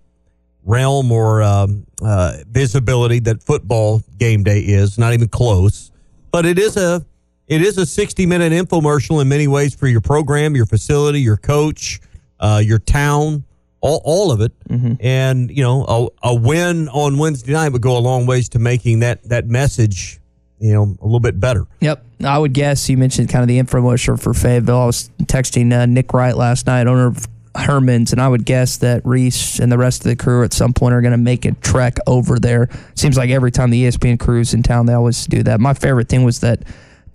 realm or um, uh, visibility that football game day is, not even close. But it is a it is a sixty-minute infomercial in many ways for your program, your facility, your coach, uh, your town. All, all of it, mm-hmm. and, you know, a, a win on Wednesday night would go a long ways to making that that message, you know, a little bit better. Yep. I would guess you mentioned kind of the infomercial for Fayetteville. I was texting uh, Nick Wright last night, owner of Herman's, and I would guess that Reese and the rest of the crew at some point are going to make a trek over there. Seems like every time the E S P N crew's in town, they always do that. My favorite thing was that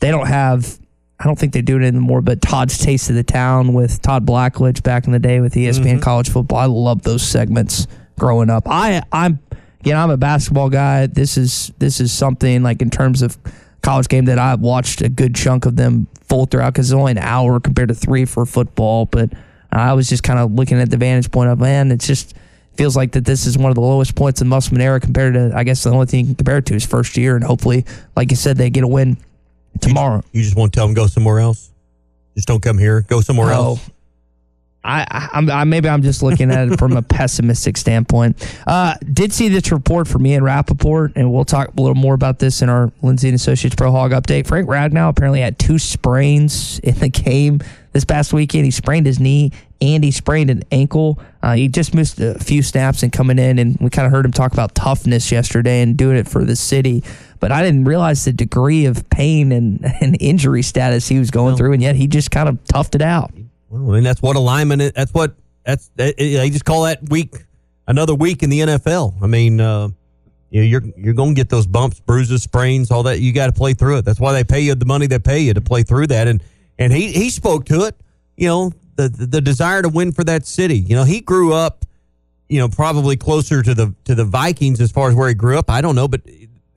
they don't have... I don't think they do it anymore, but Todd's Taste of the Town with Todd Blackledge back in the day with E S P N mm-hmm. College Football. I love those segments growing up. I, I'm, again, I'm a basketball guy. This is this is something like in terms of college game that I've watched a good chunk of them full throughout because it's only an hour compared to three for football. But I was just kind of looking at the vantage point of, man, it's just feels like that this is one of the lowest points in Musselman era compared to, I guess the only thing you can compare it to is first year. And hopefully, like you said, they get a win tomorrow. You just, you just want to tell them go somewhere else? Just don't come here. Go somewhere no. else? I, I'm, I maybe I'm just looking at it from a pessimistic standpoint. Uh, did see this report from Ian Rappaport, and we'll talk a little more about this in our Lindsay and Associates Pro Hog update. Frank Ragnow apparently had two sprains in the game this past weekend. He sprained his knee and he sprained an ankle. Uh, he just missed a few snaps and coming in, and we kind of heard him talk about toughness yesterday and doing it for the city. But I didn't realize the degree of pain and, and injury status he was going no. through, and yet he just kind of toughed it out. Well, I mean, that's what alignment is. That's what that's. They just call that week another week in the N F L. I mean, uh, you know, you're you're going to get those bumps, bruises, sprains, all that. You got to play through it. That's why they pay you the money they pay you to play through that. And and he, he spoke to it. You know, the the desire to win for that city. You know, he grew up, you know, probably closer to the to the Vikings as far as where he grew up. I don't know, but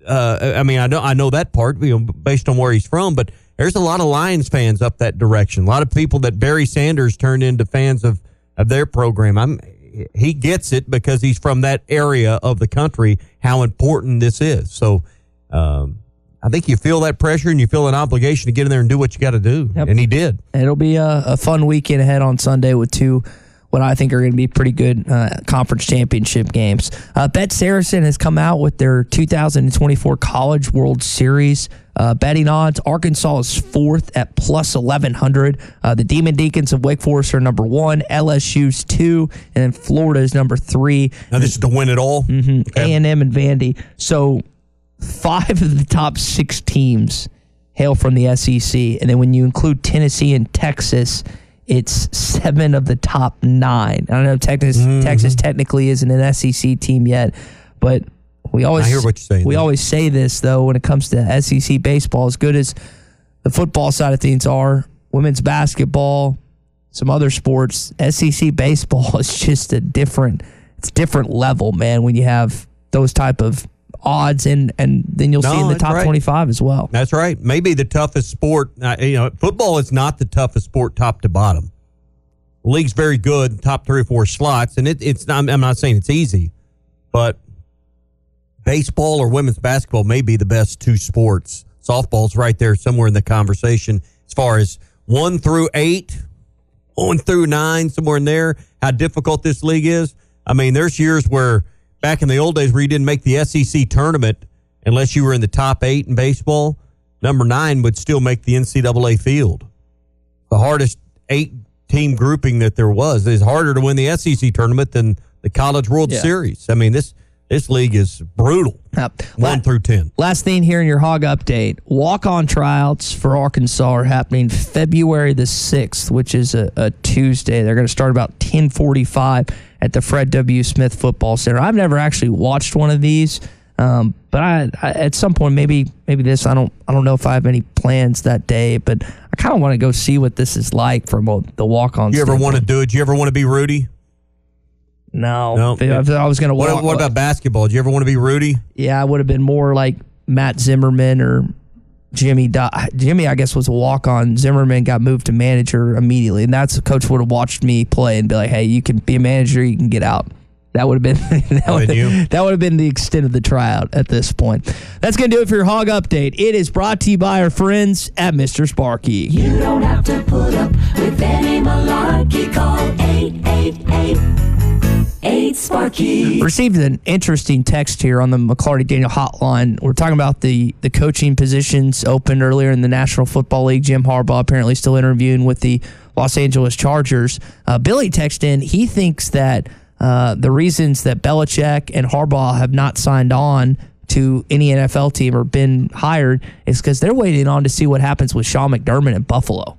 uh, I mean, I know I know that part. You know, based on where he's from, but. There's a lot of Lions fans up that direction. A lot of people that Barry Sanders turned into fans of, of their program. I'm, he gets it because he's from that area of the country, how important this is. So um, I think you feel that pressure and you feel an obligation to get in there and do what you got to do. Yep. And he did. It'll be a, a fun weekend ahead on Sunday with two what I think are going to be pretty good uh, conference championship games. Uh, Bet Saracen has come out with their two thousand twenty-four College World Series Uh, betting odds. Arkansas is fourth at plus eleven hundred. Uh, the Demon Deacons of Wake Forest are number one. L S U's two. And then Florida is number three. Now this is to win it all? Mm-hmm. Okay. A and M and Vandy. So five of the top six teams hail from the S E C. And then when you include Tennessee and Texas, it's seven of the top nine. I don't know if Texas, mm-hmm. Texas technically isn't an S E C team yet, but... We always I hear what you're saying. We always say this, though, when it comes to S E C baseball. As good as the football side of things are, women's basketball, some other sports, S E C baseball is just a different, it's different level, man, when you have those type of odds, and, and then you'll no, see in the top right. twenty-five as well. That's right. Maybe the toughest sport. Uh, you know, football is not the toughest sport top to bottom. The league's very good, top three or four slots, and it, it's not, I'm not saying it's easy, but... Baseball or women's basketball may be the best two sports. Softball's right there somewhere in the conversation as far as one through eight, one through nine, somewhere in there, how difficult this league is. I mean, there's years where back in the old days where you didn't make the S E C tournament unless you were in the top eight in baseball, number nine would still make the N C double A field. The hardest eight-team grouping that there was is harder to win the S E C tournament than the College World yeah. Series. I mean, this... This league is brutal, yep. one last, through ten. Last thing here in your Hog update, walk-on tryouts for Arkansas are happening February the sixth, which is a, a Tuesday. They're going to start about ten forty-five at the Fred W. Smith Football Center. I've never actually watched one of these, um, but I, I, at some point, maybe maybe this, I don't I don't know if I have any plans that day, but I kind of want to go see what this is like from a, the walk-on. You ever want to do it? Do you ever want to be Rudy? No, no. If I was going to walk. What, what about like, basketball? Did you ever want to be Rudy? Yeah, I would have been more like Matt Zimmerman or Jimmy. Do- Jimmy, I guess, was a walk-on. Zimmerman got moved to manager immediately, and that's the coach would have watched me play and be like, "Hey, you can be a manager, you can get out." That would have been that would have, that would have been the extent of the tryout at this point. That's going to do it for your Hog Update. It is brought to you by our friends at Mister Sparky. You don't have to put up with any malarkey. Call eight eight eight. Eight Sparky. Received an interesting text here on the McCarty-Daniel hotline. We're talking about the, the coaching positions opened earlier in the National Football League. Jim Harbaugh apparently still interviewing with the Los Angeles Chargers. Uh, Billy texted in, he thinks that uh, the reasons that Belichick and Harbaugh have not signed on to any N F L team or been hired is because they're waiting on to see what happens with Sean McDermott in Buffalo.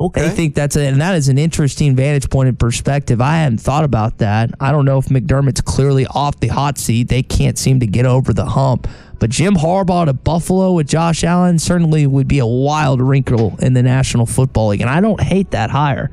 Okay. They think that's a, and that is an interesting vantage point and perspective. I hadn't thought about that. I don't know if McDermott's clearly off the hot seat. They can't seem to get over the hump. But Jim Harbaugh to Buffalo with Josh Allen certainly would be a wild wrinkle in the National Football League. And I don't hate that hire.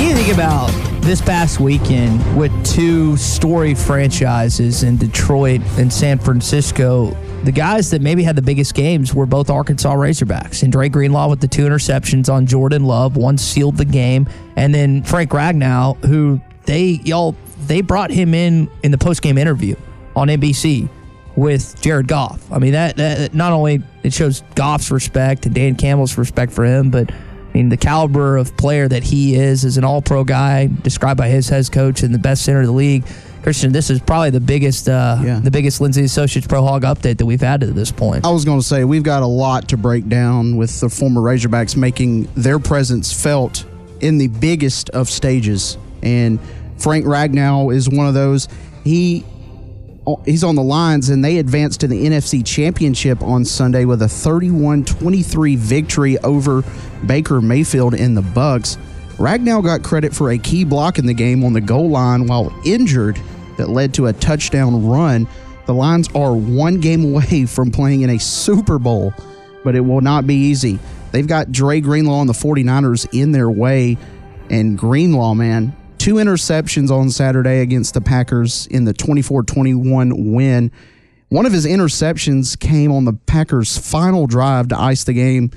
do you think about this past weekend with two story franchises in Detroit and San Francisco? The guys that maybe had the biggest games were both Arkansas Razorbacks. And Dre Greenlaw with the two interceptions on Jordan Love, one sealed the game. And then Frank Ragnow, who they y'all they brought him in in the postgame interview on N B C with Jared Goff. I mean, that, that not only it shows Goff's respect and Dan Campbell's respect for him, but I mean, the caliber of player that he is is an all-pro guy, described by his head coach and the best center of the league. Christian, this is probably the biggest uh, yeah. the biggest Lindsay Associates Pro Hog update that we've had to this point. I was going to say, we've got a lot to break down with the former Razorbacks making their presence felt in the biggest of stages. And Frank Ragnow is one of those. He... He's on the lines, and they advanced to the N F C Championship on Sunday with a thirty-one twenty-three victory over Baker Mayfield and the Bucks. Ragnow got credit for a key block in the game on the goal line while injured that led to a touchdown run. The Lions are one game away from playing in a Super Bowl, but it will not be easy. They've got Dre Greenlaw and the 49ers in their way, and Greenlaw, man, two interceptions on Saturday against the Packers in the twenty-four twenty-one win. One of his interceptions came on the Packers' final drive to ice the game,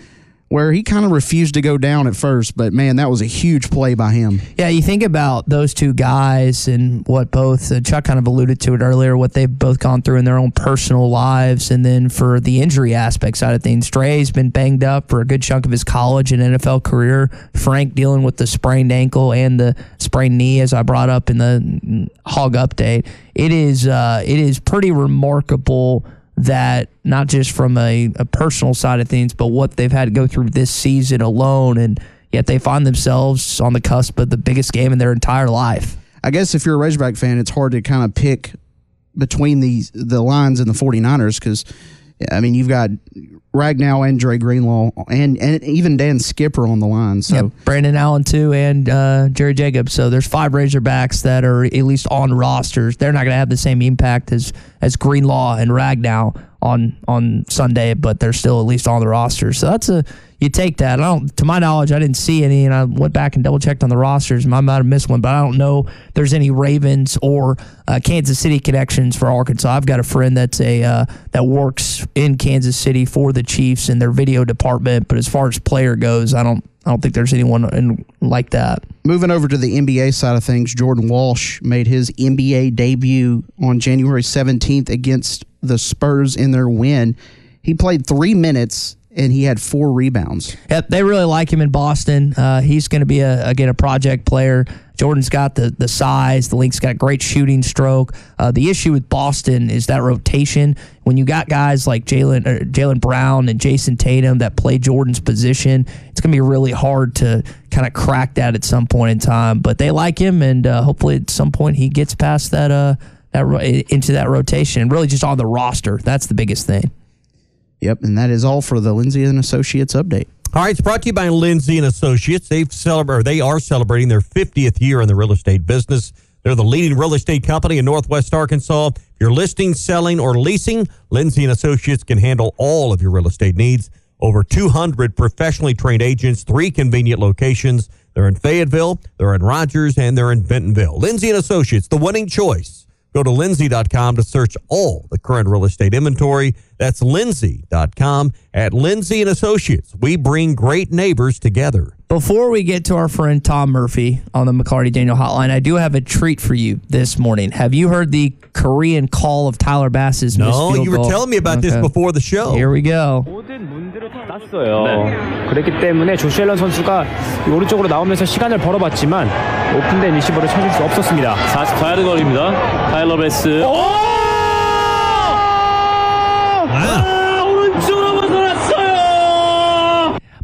where he kind of refused to go down at first, but, man, that was a huge play by him. Yeah, you think about those two guys and what both uh, – Chuck kind of alluded to it earlier, what they've both gone through in their own personal lives, and then for the injury aspect side of things. Dre's been banged up for a good chunk of his college and N F L career. Frank dealing with the sprained ankle and the sprained knee, as I brought up in the Hog update. It is, uh, it is pretty remarkable – that not just from a, a personal side of things, but what they've had to go through this season alone, and yet they find themselves on the cusp of the biggest game in their entire life. I guess if you're a Razorback fan, it's hard to kind of pick between the, the Lions and the 49ers because, I mean, you've got Ragnow and Dre Greenlaw and, and even Dan Skipper on the line. So yep, Brandon Allen, too, and uh, Jerry Jacobs. So there's five Razorbacks that are at least on rosters. They're not going to have the same impact as, as Greenlaw and Ragnow on on Sunday, but they're still at least on the roster. So that's a you take that. I don't, to my knowledge, I didn't see any, and I went back and double-checked on the rosters. I might have missed one, but I don't know if there's any Ravens or uh, Kansas City connections for Arkansas. I've got a friend that's a uh, that works in Kansas City for the Chiefs in their video department, but as far as player goes, I don't I don't think there's anyone in, like that. Moving over to the N B A side of things, Jordan Walsh made his N B A debut on January seventeenth against the Spurs in their win. He played three minutes, and he had four rebounds. Yep, they really like him in Boston. Uh, he's going to be, a, again, a project player. Jordan's got the the size. The Link's got great shooting stroke. Uh, the issue with Boston is that rotation. When you got guys like Jaylen Jaylen Brown and Jason Tatum that play Jordan's position, it's going to be really hard to kind of crack that at some point in time. But they like him, and uh, hopefully at some point he gets past that, uh, that ro- into that rotation. And really just on the roster. That's the biggest thing. Yep, and that is all for the Lindsay and Associates update. All right, it's brought to you by Lindsay and Associates. They've celebra- they are celebrating their fiftieth year in the real estate business. They're the leading real estate company in Northwest Arkansas. If you're listing, selling, or leasing, Lindsay and Associates can handle all of your real estate needs. Over two hundred professionally trained agents, three convenient locations. They're in Fayetteville, they're in Rogers, and they're in Bentonville. Lindsay and Associates, the winning choice. Go to Lindsay dot com to search all the current real estate inventory. That's Lindsay dot com. At Lindsay and Associates, we bring great neighbors together. Before we get to our friend Tom Murphy on the McCarty-Daniel hotline, I do have a treat for you this morning. Have you heard the Korean call of Tyler Bass's missed field goal? No, you were telling me about okay. this before the show. Here we go. 그렇기 때문에 조시 앨런 선수가 오른쪽으로 나오면서 시간을 벌어봤지만 오픈된 리시버를 찾을 수 없었습니다. 사십사 야드 거리입니다. 타일러 베스.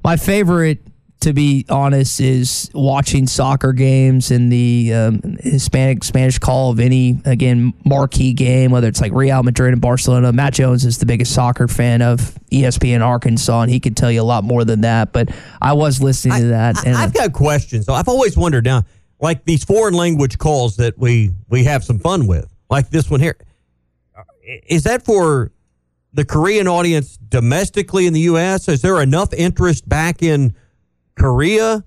My favorite, to be honest, is watching soccer games and the um, Hispanic Spanish call of any, again, marquee game, whether it's like Real Madrid and Barcelona. Matt Jones is the biggest soccer fan of E S P N Arkansas, and he could tell you a lot more than that. But I was listening I, to that. I, and I've uh, got questions. I've always wondered now, like these foreign language calls that we, we have some fun with, like this one here. Is that for the Korean audience domestically in the U S? Is there enough interest back in Korea? I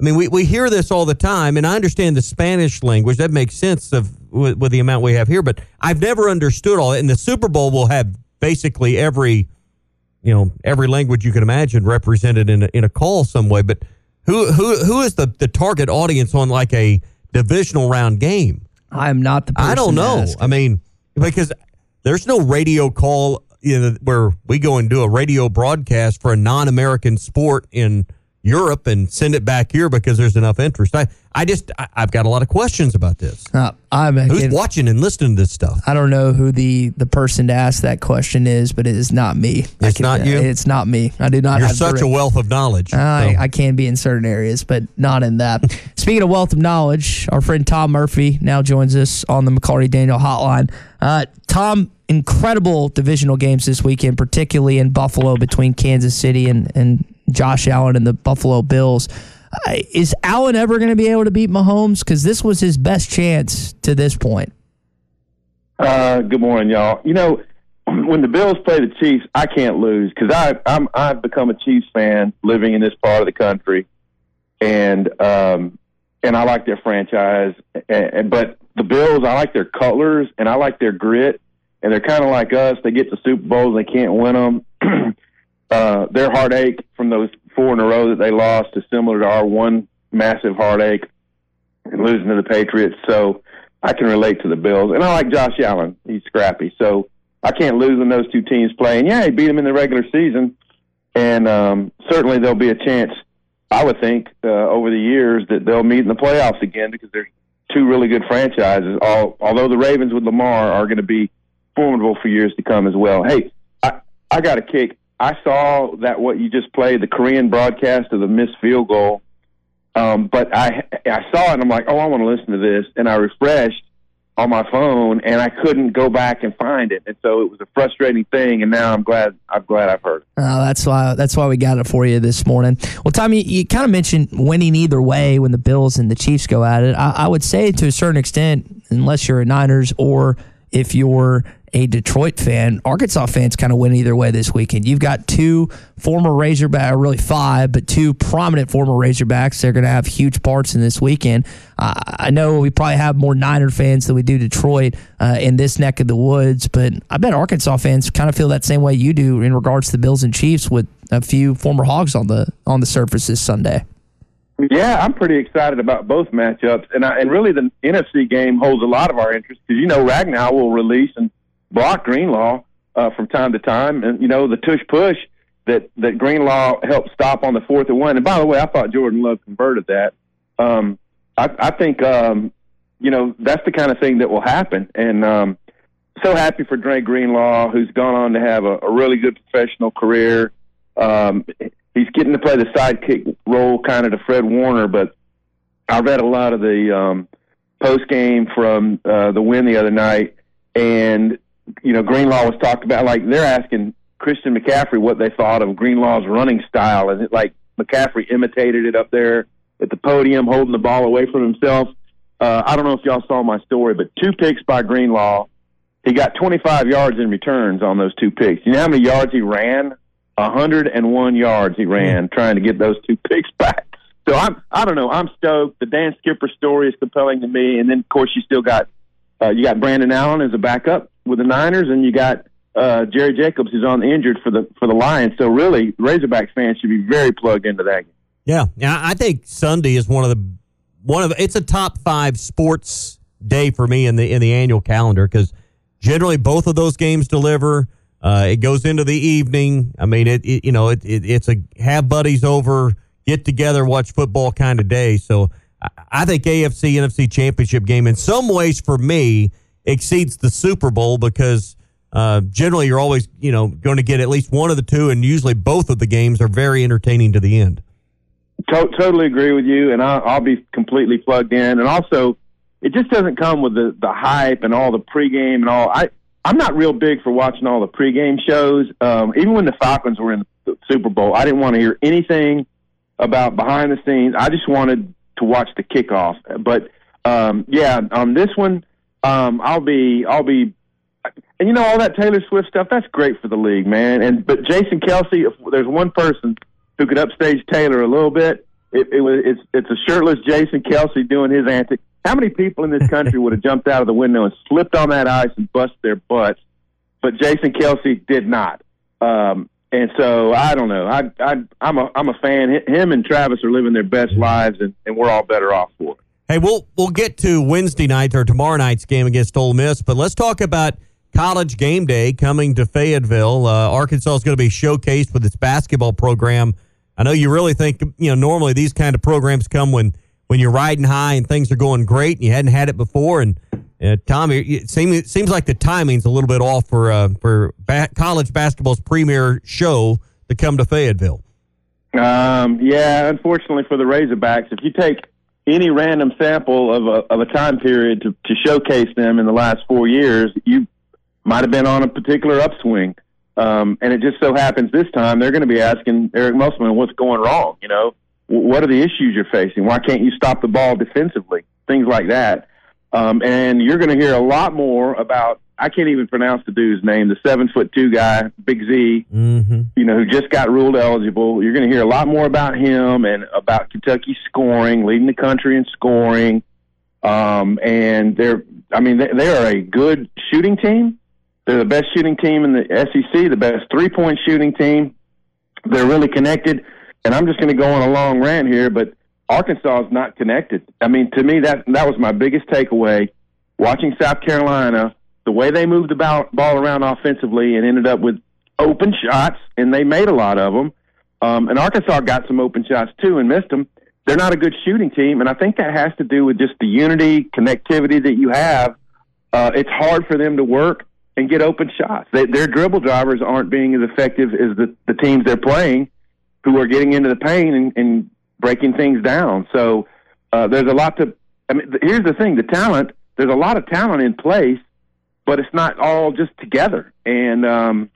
mean, we, we hear this all the time, and I understand the Spanish language. That makes sense of with, with the amount we have here, but I've never understood all that. And the Super Bowl will have basically every, you know, every language you can imagine represented in a, in a call some way. But who who who is the, the target audience on like a divisional round game? I'm not the person I don't know. Ask. I mean, because there's no radio call, you know, where we go and do a radio broadcast for a non-American sport in Europe and send it back here because there's enough interest. I, I just, I, I've got a lot of questions about this. Uh, I'm, Who's again, watching and listening to this stuff? I don't know who the, the person to ask that question is, but it is not me. It's can, not you? It's not me. I do not You're have such a wealth of knowledge. I, so. I can be in certain areas, but not in that. Speaking of wealth of knowledge, our friend Tom Murphy now joins us on the McCarty-Daniel hotline. Uh, Tom, incredible divisional games this weekend, particularly in Buffalo between Kansas City and, and Josh Allen and the Buffalo Bills. Uh, is Allen ever going to be able to beat Mahomes? Because this was his best chance to this point. Uh, good morning, y'all. You know, when the Bills play the Chiefs, I can't lose because I I'm, I've become a Chiefs fan living in this part of the country, and um, and I like their franchise. And, and, but the Bills, I like their colors and I like their grit, and they're kind of like us. They get to Super Bowls, and they can't win them. Uh, their heartache from those four in a row that they lost is similar to our one massive heartache and losing to the Patriots. So I can relate to the Bills. And I like Josh Allen. He's scrappy. So I can't lose when those two teams play. And, yeah, he beat them in the regular season. And um, certainly there'll be a chance, I would think, uh, over the years that they'll meet in the playoffs again because there's two really good franchises. All, although the Ravens with Lamar are going to be formidable for years to come as well. Hey, I, I got a kick. I saw that what you just played, the Korean broadcast of the missed field goal, um, but I I saw it and I'm like, oh, I want to listen to this, and I refreshed on my phone and I couldn't go back and find it, and so it was a frustrating thing. And now I'm glad I'm glad I've heard it. Uh, that's why that's why we got it for you this morning. Well, Tom, you, you kind of mentioned winning either way when the Bills and the Chiefs go at it. I, I would say to a certain extent, unless you're a Niners or if you're a Detroit fan, Arkansas fans kind of win either way this weekend. You've got two former Razorbacks, really five, but two prominent former Razorbacks. They're going to have huge parts in this weekend. Uh, I know we probably have more Niner fans than we do Detroit uh, in this neck of the woods, but I bet Arkansas fans kind of feel that same way you do in regards to the Bills and Chiefs with a few former Hogs on the on the surface this Sunday. Yeah, I'm pretty excited about both matchups, and I, and really the N F C game holds a lot of our interest because, you know, Ragnow will release and block Greenlaw uh, from time to time, and you know the tush push that, that Greenlaw helped stop on the fourth and one. And by the way, I thought Jordan Love converted that. Um, I, I think um, you know that's the kind of thing that will happen. And um, so happy for Dre Greenlaw, who's gone on to have a, a really good professional career. Um, he's getting to play the sidekick role, kind of to Fred Warner. But I read a lot of the um, post game from uh, the win the other night, and you know, Greenlaw was talked about, like, they're asking Christian McCaffrey what they thought of Greenlaw's running style. And, it, like, McCaffrey imitated it up there at the podium, holding the ball away from himself. Uh, I don't know if y'all saw my story, but two picks by Greenlaw. He got twenty-five yards in returns on those two picks. You know how many yards he ran? one hundred one yards he ran trying to get those two picks back. So, I'm, I don't know. I'm stoked. The Dan Skipper story is compelling to me. And then, of course, you still got uh, you got Brandon Allen as a backup with the Niners, and you got uh, Jerry Jacobs, who's on the injured for the for the Lions. So really, Razorbacks fans should be very plugged into that game. Yeah, yeah. I think Sunday is one of the one of it's a top five sports day for me in the in the annual calendar because generally both of those games deliver. Uh, it goes into the evening. I mean, it, it you know it, it it's a have buddies over, get together, watch football kind of day. So I, I think A F C N F C championship game in some ways for me exceeds the Super Bowl because. Uh, generally, you're always, you know, going to get at least one of the two, and usually both of the games are very entertaining to the end. To- totally agree with you, and I'll, I'll be completely plugged in. And also, it just doesn't come with the, the hype and all the pregame and all. I, I'm not real big for watching all the pregame shows. Um, even when the Falcons were in the Super Bowl, I didn't want to hear anything about behind the scenes. I just wanted to watch the kickoff. But, um, yeah, on this one, um, I'll be I'll be – And, you know, all that Taylor Swift stuff, that's great for the league, man. And But Jason Kelce, if there's one person who could upstage Taylor a little bit, it, it was, it's it's a shirtless Jason Kelce doing his antics. How many people in this country would have jumped out of the window and slipped on that ice and bust their butts? But Jason Kelce did not. Um, and so, I don't know. I, I, I'm a, I'm a fan. Him and Travis are living their best lives, and, and we're all better off for it. Hey, we'll, we'll get to Wednesday night or tomorrow night's game against Ole Miss, but let's talk about College Game Day coming to Fayetteville. Uh, Arkansas is going to be showcased with its basketball program. I know you really think, you know, normally these kind of programs come when, when you're riding high and things are going great and you hadn't had it before. And, uh, Tommy, it, seem, it seems like the timing's a little bit off for uh, for ba- college basketball's premier show to come to Fayetteville. Um, yeah, unfortunately for the Razorbacks, if you take any random sample of a, of a time period to, to showcase them in the last four years, you might have been on a particular upswing. Um, and it just so happens this time they're going to be asking Eric Musselman what's going wrong, you know? What are the issues you're facing? Why can't you stop the ball defensively? Things like that. Um, and you're going to hear a lot more about, I can't even pronounce the dude's name, the seven-foot-two guy, Big Z, mm-hmm. you know, who just got ruled eligible. You're going to hear a lot more about him and about Kentucky scoring, leading the country in scoring. Um, and they're, I mean, they, they are a good shooting team. They're the best shooting team in the S E C, the best three-point shooting team. They're really connected. And I'm just going to go on a long rant here, but Arkansas is not connected. I mean, to me, that that was my biggest takeaway. Watching South Carolina, the way they moved the ball, ball around offensively and ended up with open shots, and they made a lot of them. Um, and Arkansas got some open shots, too, and missed them. They're not a good shooting team, and I think that has to do with just the unity, connectivity that you have. Uh, it's hard for them to work and get open shots. They, their dribble drivers aren't being as effective as the, the teams they're playing who are getting into the paint and, and breaking things down. So uh, there's a lot to – I mean, here's the thing. The talent, there's a lot of talent in place, but it's not all just together. And um,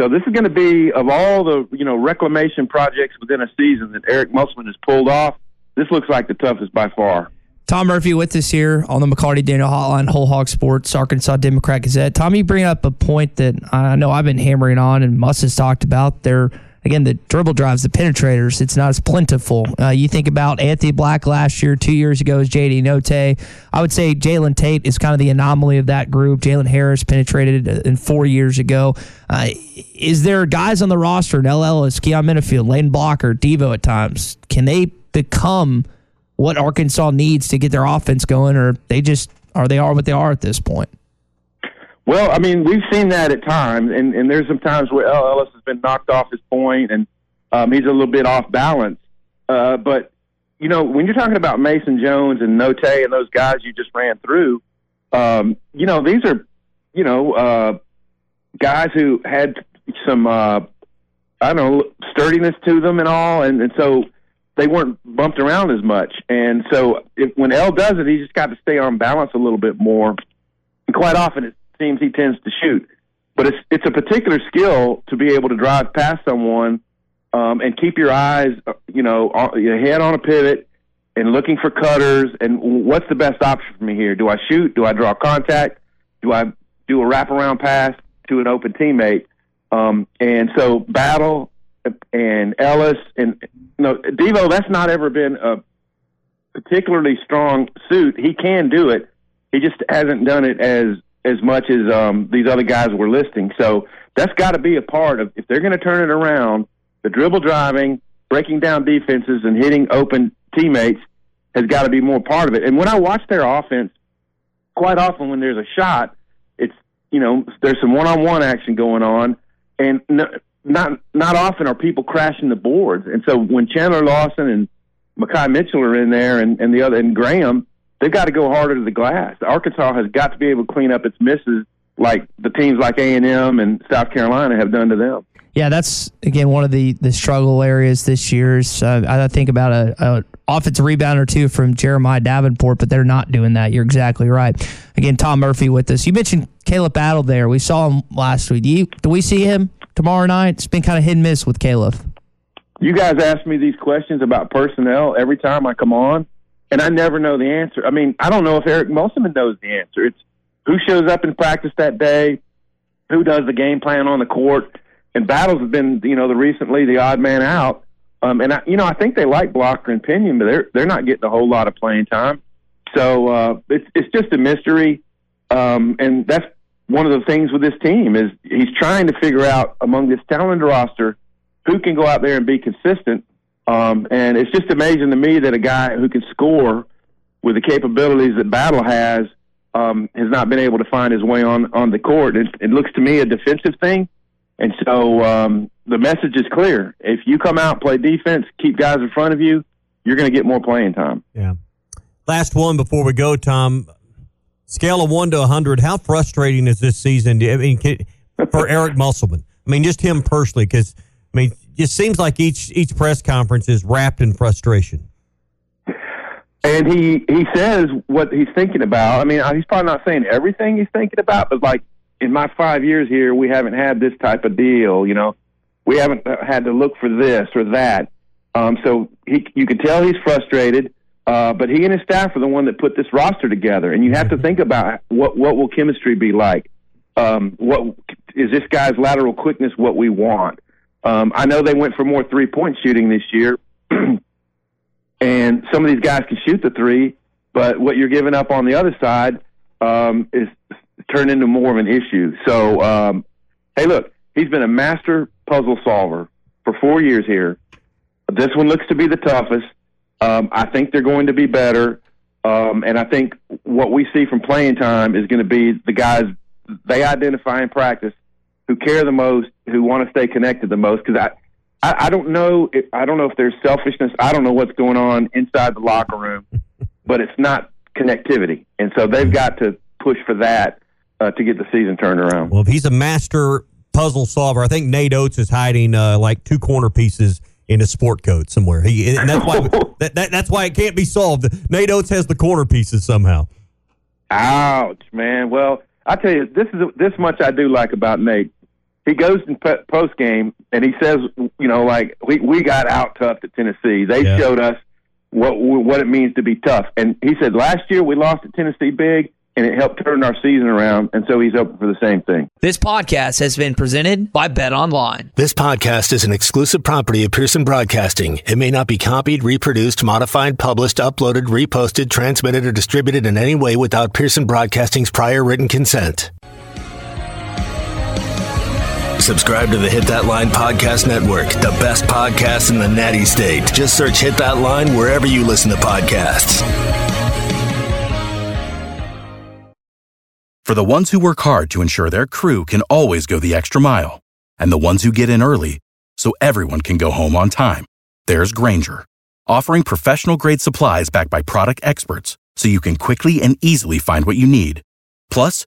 so this is going to be, of all the, you know, reclamation projects within a season that Eric Musselman has pulled off, this looks like the toughest by far. Tom Murphy with us here on the McCarty-Daniel Hotline, Whole Hog Sports, Arkansas Democrat-Gazette. Tom, you bring up a point that I know I've been hammering on and Muss has talked about. They're, again, the dribble drives, the penetrators, it's not as plentiful. Uh, you think about Anthony Black last year, two years ago, is J D. Notae. I would say Jalen Tate is kind of the anomaly of that group. Jalen Harris penetrated in four years ago. Uh, is there guys on the roster, Nell Ellis, Keon Minifield, Lane Blocker, Devo at times, can they become – what Arkansas needs to get their offense going, or they just are they are what they are at this point? Well, I mean, we've seen that at times, and, and there's some times where L. Ellis has been knocked off his point, and um, he's a little bit off balance. Uh, but, you know, when you're talking about Mason Jones and Notae and those guys you just ran through, um, you know, these are, you know, uh, guys who had some, uh, I don't know, sturdiness to them and all, and, and so – they weren't bumped around as much. And so if, when L does it, he just got to stay on balance a little bit more. And quite often it seems he tends to shoot. But it's it's a particular skill to be able to drive past someone um, and keep your eyes, you know, on, your head on a pivot and looking for cutters. And what's the best option for me here? Do I shoot? Do I draw contact? Do I do a wraparound pass to an open teammate? Um, and so battle and Ellis and you know, Devo, that's not ever been a particularly strong suit. He can do it. He just hasn't done it as, as much as um, these other guys were listing. So that's got to be a part of, if they're going to turn it around, the dribble driving, breaking down defenses and hitting open teammates has got to be more part of it. And when I watch their offense, quite often when there's a shot, it's, you know, there's some one-on-one action going on, and n- not not often are people crashing the boards. And so when Chandler Lawson and Mekhi Mitchell are in there and, and the other and Graham, they've got to go harder to the glass. Arkansas has got to be able to clean up its misses like the teams like A and M and South Carolina have done to them. Yeah, that's, again, one of the, the struggle areas this year's. Uh, I think about a, a offensive rebound or two from Jeremiah Davenport, but they're not doing that. You're exactly right. Again, Tom Murphy with us. You mentioned Caleb Battle there. We saw him last week. Do, you, do we see him tomorrow night? It's been kind of hit and miss with Caleb. You guys ask me these questions about personnel every time I come on, and I never know the answer. I mean, I don't know if Eric Musselman knows the answer. It's who shows up in practice that day, who does the game plan on the court. And Battles have been, you know, the recently the odd man out. Um, and, I, you know, I think they like Blocker and Pinion, but they're they're not getting a whole lot of playing time. So uh, it's it's just a mystery. Um, and that's one of the things with this team is he's trying to figure out among this talented roster who can go out there and be consistent. Um, and it's just amazing to me that a guy who can score with the capabilities that Battle has um, has not been able to find his way on, on the court. It, it looks to me a defensive thing. And so um, the message is clear. If you come out, play defense, keep guys in front of you, you're going to get more playing time. Yeah. Last one before we go, Tom. Scale of one to one hundred, how frustrating is this season I mean, for Eric Musselman? I mean, just him personally, because, I mean, it seems like each each press conference is wrapped in frustration. And he, he says what he's thinking about. I mean, he's probably not saying everything he's thinking about, but, like, in my five years here, we haven't had this type of deal. You know, we haven't had to look for this or that. Um, so he, you can tell he's frustrated, uh, but he and his staff are the one that put this roster together. And you have to think about what, what will chemistry be like? Um, what is this guy's lateral quickness? What we want? Um, I know they went for more three point shooting this year and some of these guys can shoot the three, but what you're giving up on the other side, um, is, turn into more of an issue. So, um, hey, look, he's been a master puzzle solver for four years here. This one looks to be the toughest. Um, I think they're going to be better. Um, and I think what we see from playing time is going to be the guys they identify in practice who care the most, who want to stay connected the most. Because I, I, I don't know if, I don't know if there's selfishness. I don't know what's going on inside the locker room, but it's not connectivity. And so they've got to push for that. Uh, to get the season turned around. Well, if he's a master puzzle solver, I think Nate Oates is hiding uh, like two corner pieces in a sport coat somewhere. He and that's why that, that that's why it can't be solved. Nate Oates has the corner pieces somehow. Ouch, man. Well, I tell you, this is this much I do like about Nate. He goes in p- post game and he says, you know, like we we got out tough at Tennessee. They yeah. showed us what what it means to be tough. And he said last year we lost at Tennessee big. And it helped turn our season around, and so he's open for the same thing. This podcast has been presented by BetOnline. This podcast is an exclusive property of Pearson Broadcasting. It may not be copied, reproduced, modified, published, uploaded, reposted, transmitted, or distributed in any way without Pearson Broadcasting's prior written consent. Subscribe to the Hit That Line Podcast Network, the best podcast in the natty state. Just search Hit That Line wherever you listen to podcasts. For the ones who work hard to ensure their crew can always go the extra mile, and the ones who get in early so everyone can go home on time, there's Grainger, offering professional-grade supplies backed by product experts so you can quickly and easily find what you need. Plus,